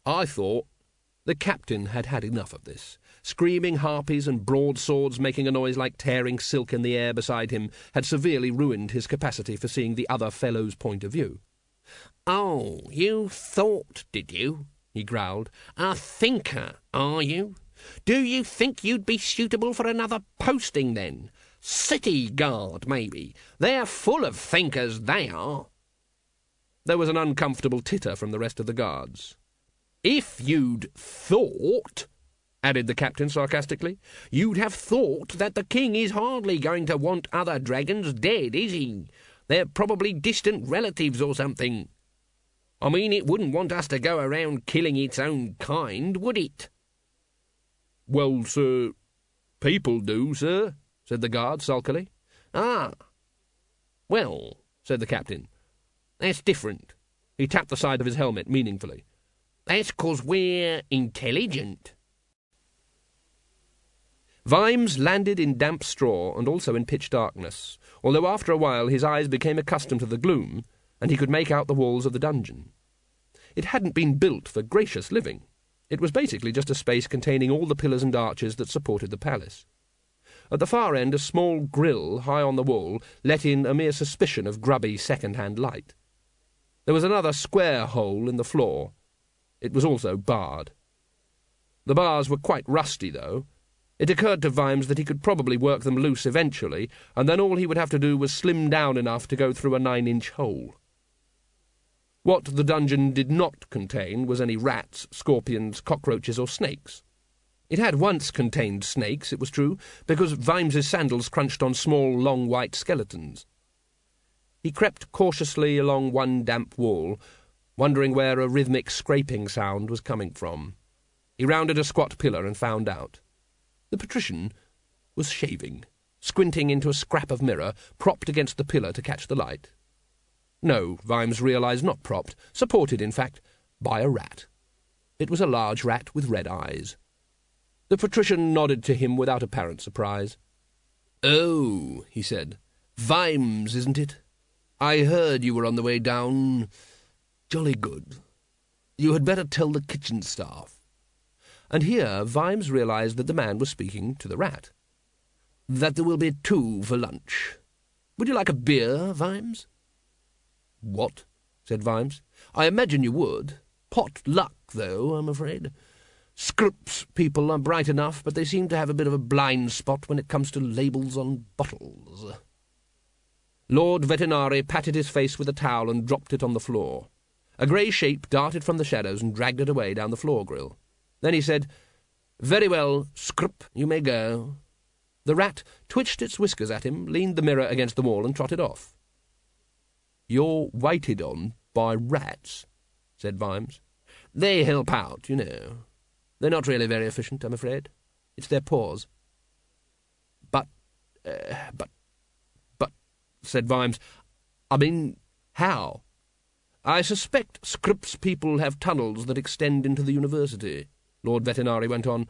I thought—" The captain had had enough of this. Screaming harpies and broadswords making a noise like tearing silk in the air beside him had severely ruined his capacity for seeing the other fellow's point of view. "Oh, you thought, did you?" he growled. "A thinker, are you? Do you think you'd be suitable for another posting, then? City guard, maybe. They're full of thinkers, they are." There was an uncomfortable titter from the rest of the guards. "If you'd thought," added the captain sarcastically, "you'd have thought that the king is hardly going to want other dragons dead, is he? They're probably distant relatives or something. I mean, it wouldn't want us to go around killing its own kind, would it?" "Well, sir, people do, sir," said the guard sulkily. "Ah, well," said the captain, "that's different." He tapped the side of his helmet meaningfully. "That's 'cause we're intelligent." Vimes landed in damp straw and also in pitch darkness, although after a while his eyes became accustomed to the gloom, and he could make out the walls of the dungeon. It hadn't been built for gracious living. It was basically just a space containing all the pillars and arches that supported the palace. At the far end, a small grille high on the wall let in a mere suspicion of grubby second-hand light. There was another square hole in the floor. It was also barred. The bars were quite rusty, though. It occurred to Vimes that he could probably work them loose eventually, and then all he would have to do was slim down enough to go through a 9-inch hole. What the dungeon did not contain was any rats, scorpions, cockroaches, or snakes. It had once contained snakes, it was true, because Vimes's sandals crunched on small, long white skeletons. He crept cautiously along one damp wall, wondering where a rhythmic scraping sound was coming from. He rounded a squat pillar and found out. The patrician was shaving, squinting into a scrap of mirror, propped against the pillar to catch the light. No, Vimes realised, not propped, supported, in fact, by a rat. It was a large rat with red eyes. The patrician nodded to him without apparent surprise. "Oh," he said, "Vimes, isn't it? I heard you were on the way down. Jolly good. You had better tell the kitchen staff." And here Vimes realised that the man was speaking to the rat. "That there will be 2 for lunch. Would you like a beer, Vimes?" "What?" said Vimes. "I imagine you would. Pot luck, though, I'm afraid. Scrup's people are bright enough, but they seem to have a bit of a blind spot when it comes to labels on bottles." Lord Vetinari patted his face with a towel and dropped it on the floor. A grey shape darted from the shadows and dragged it away down the floor grill. Then he said, "Very well, Scrup, you may go." The rat twitched its whiskers at him, leaned the mirror against the wall, and trotted off. "You're waited on by rats," said Vimes. "They help out, you know. They're not really very efficient, I'm afraid. It's their paws." But, said Vimes, "I mean, how?" "I suspect Scrup's people have tunnels that extend into the university," Lord Vetinari went on,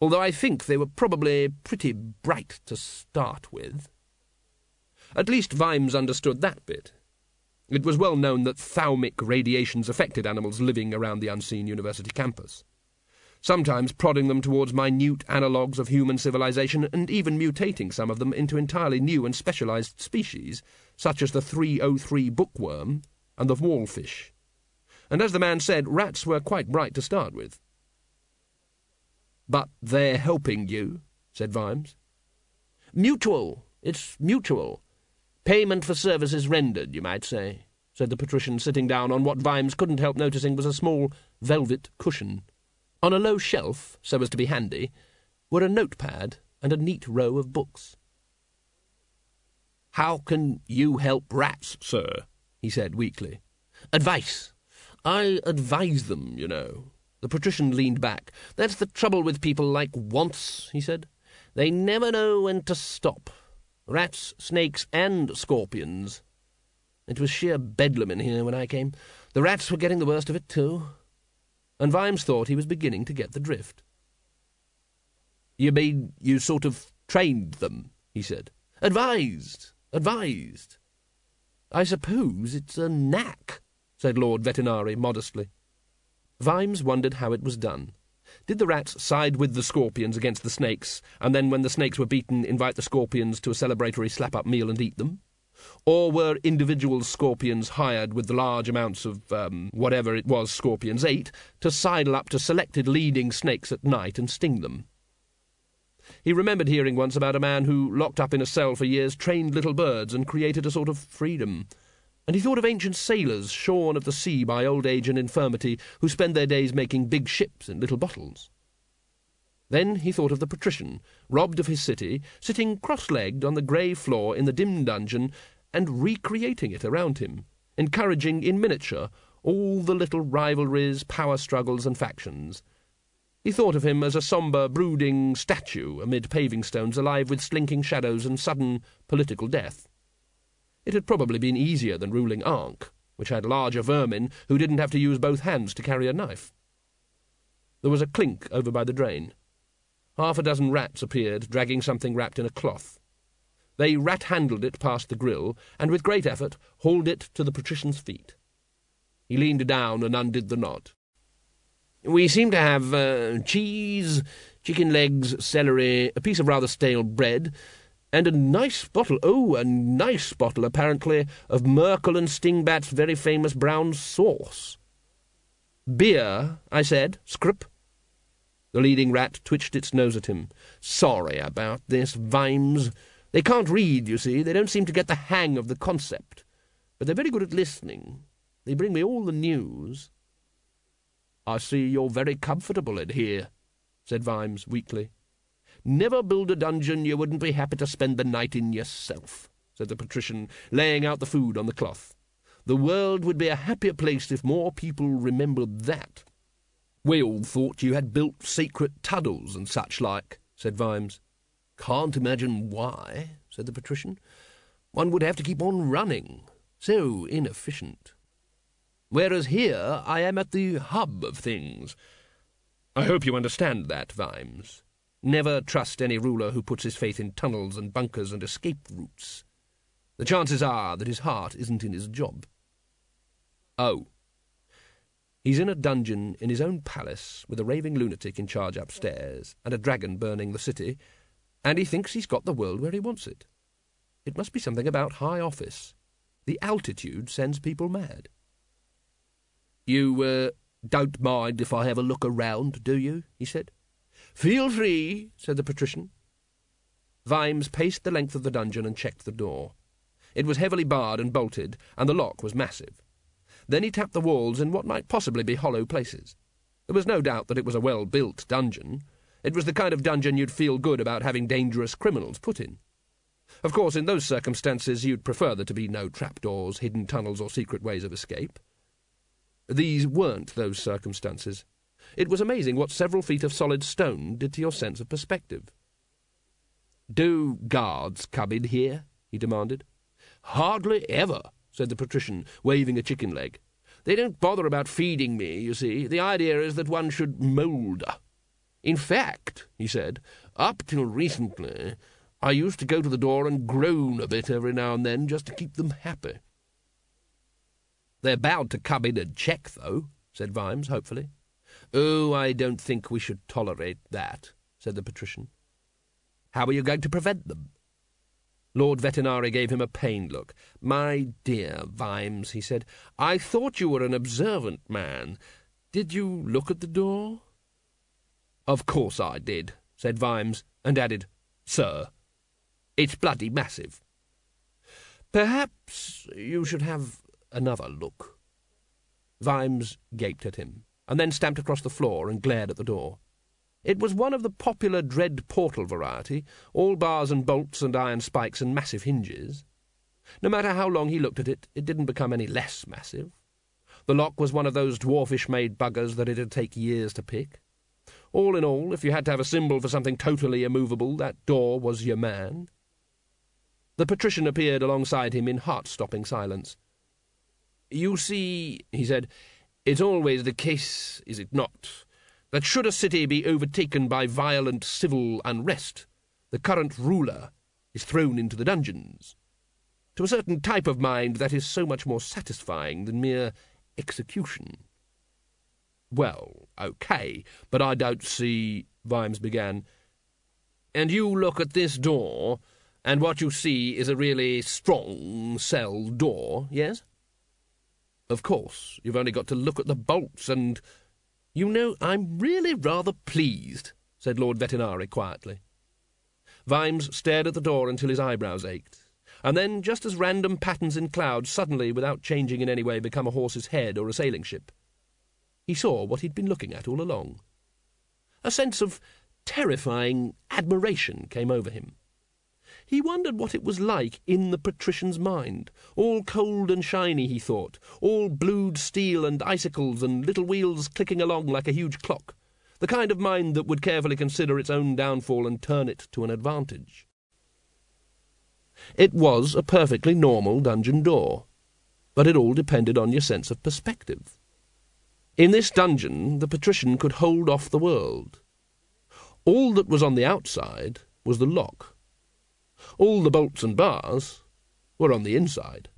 "although I think they were probably pretty bright to start with." At least Vimes understood that bit. It was well known that thalmic radiations affected animals living around the Unseen University campus, sometimes prodding them towards minute analogues of human civilization and even mutating some of them into entirely new and specialized species, such as the 303 bookworm and the wallfish. And as the man said, rats were quite right to start with. "But they're helping you," said Vimes. "Mutual. It's mutual. Payment for services rendered, you might say," said the patrician, sitting down on what Vimes couldn't help noticing was a small velvet cushion. On a low shelf, so as to be handy, were a notepad and a neat row of books. "How can you help rats, sir?" he said weakly. "Advice. I advise them, you know." The patrician leaned back. "That's the trouble with people like Wonse," he said. "They never know when to stop. Rats, snakes, and scorpions. It was sheer bedlam in here when I came. The rats were getting the worst of it, too." And Vimes thought he was beginning to get the drift. "You mean you sort of trained them?" he said. Advised. "I suppose it's a knack," said Lord Vetinari modestly. Vimes wondered how it was done. Did the rats side with the scorpions against the snakes, and then when the snakes were beaten, invite the scorpions to a celebratory slap-up meal and eat them? Or were individual scorpions hired with the large amounts of whatever it was scorpions ate to sidle up to selected leading snakes at night and sting them? He remembered hearing once about a man who, locked up in a cell for years, trained little birds and created a sort of freedom. And he thought of ancient sailors, shorn of the sea by old age and infirmity, who spend their days making big ships in little bottles. Then he thought of the patrician, robbed of his city, sitting cross-legged on the grey floor in the dim dungeon and recreating it around him, encouraging in miniature all the little rivalries, power struggles and factions. He thought of him as a sombre, brooding statue amid paving stones alive with slinking shadows and sudden political death. It had probably been easier than ruling Ankh, which had larger vermin who didn't have to use both hands to carry a knife. There was a clink over by the drain. Half a dozen rats appeared, dragging something wrapped in a cloth. They rat-handled it past the grill, and with great effort hauled it to the patrician's feet. He leaned down and undid the knot. "We seem to have cheese, chicken legs, celery, a piece of rather stale bread, and a nice bottle, apparently, of Merkel and Stingbat's very famous brown sauce." "Beer," I said, "Scrup." The leading rat twitched its nose at him. "Sorry about this, Vimes. They can't read, you see. They don't seem to get the hang of the concept. But they're very good at listening. They bring me all the news." "I see you're very comfortable in here," said Vimes weakly. "Never build a dungeon you wouldn't be happy to spend the night in yourself," said the patrician, laying out the food on the cloth. "The world would be a happier place if more people remembered that." "We all thought you had built secret tunnels and such like," said Vimes. "Can't imagine why," said the patrician. "One would have to keep on running. So inefficient. Whereas here I am at the hub of things. I hope you understand that, Vimes. Never trust any ruler who puts his faith in tunnels and bunkers and escape routes. The chances are that his heart isn't in his job." "Oh. He's in a dungeon in his own palace with a raving lunatic in charge upstairs and a dragon burning the city, and he thinks he's got the world where he wants it. It must be something about high office. The altitude sends people mad." "You don't mind if I have a look around, do you?" he said. "Feel free," said the patrician. Vimes paced the length of the dungeon and checked the door. It was heavily barred and bolted, and the lock was massive. Then he tapped the walls in what might possibly be hollow places. There was no doubt that it was a well-built dungeon. It was the kind of dungeon you'd feel good about having dangerous criminals put in. Of course, in those circumstances, you'd prefer there to be no trapdoors, hidden tunnels, or secret ways of escape. These weren't those circumstances. It was amazing what several feet of solid stone did to your sense of perspective. "Do guards come in here?" he demanded. "Hardly ever," said the patrician, waving a chicken leg. "They don't bother about feeding me, you see. The idea is that one should moulder. In fact," he said, "up till recently I used to go to the door and groan a bit every now and then just to keep them happy." They're bound to come in and check, though," said Vimes, hopefully. "Oh, I don't think we should tolerate that," said the patrician. "How are you going to prevent them?" Lord Vetinari gave him a pained look. "My dear Vimes," he said, "I thought you were an observant man. Did you look at the door?" "Of course I did," said Vimes, and added, "Sir, it's bloody massive." "Perhaps you should have another look." Vimes gaped at him, and then stamped across the floor and glared at the door. It was one of the popular dread portal variety, all bars and bolts and iron spikes and massive hinges. No matter how long he looked at it, it didn't become any less massive. The lock was one of those dwarfish-made buggers that it'd take years to pick. All in all, if you had to have a symbol for something totally immovable, that door was your man. The patrician appeared alongside him in heart-stopping silence. "You see," he said, "it's always the case, is it not, that should a city be overtaken by violent civil unrest, the current ruler is thrown into the dungeons. To a certain type of mind, that is so much more satisfying than mere execution." "Well, okay, but I don't see," Vimes began. "And you look at this door, and what you see is a really strong cell door, yes?" "Of course, you've only got to look at the bolts and—" "You know, I'm really rather pleased," said Lord Vetinari quietly. Vimes stared at the door until his eyebrows ached, and then, just as random patterns in clouds suddenly, without changing in any way, become a horse's head or a sailing ship, he saw what he'd been looking at all along. A sense of terrifying admiration came over him. He wondered what it was like in the patrician's mind. All cold and shiny, he thought, all blued steel and icicles and little wheels clicking along like a huge clock, the kind of mind that would carefully consider its own downfall and turn it to an advantage. It was a perfectly normal dungeon door, but it all depended on your sense of perspective. In this dungeon, the patrician could hold off the world. All that was on the outside was the lock. All the bolts and bars were on the inside.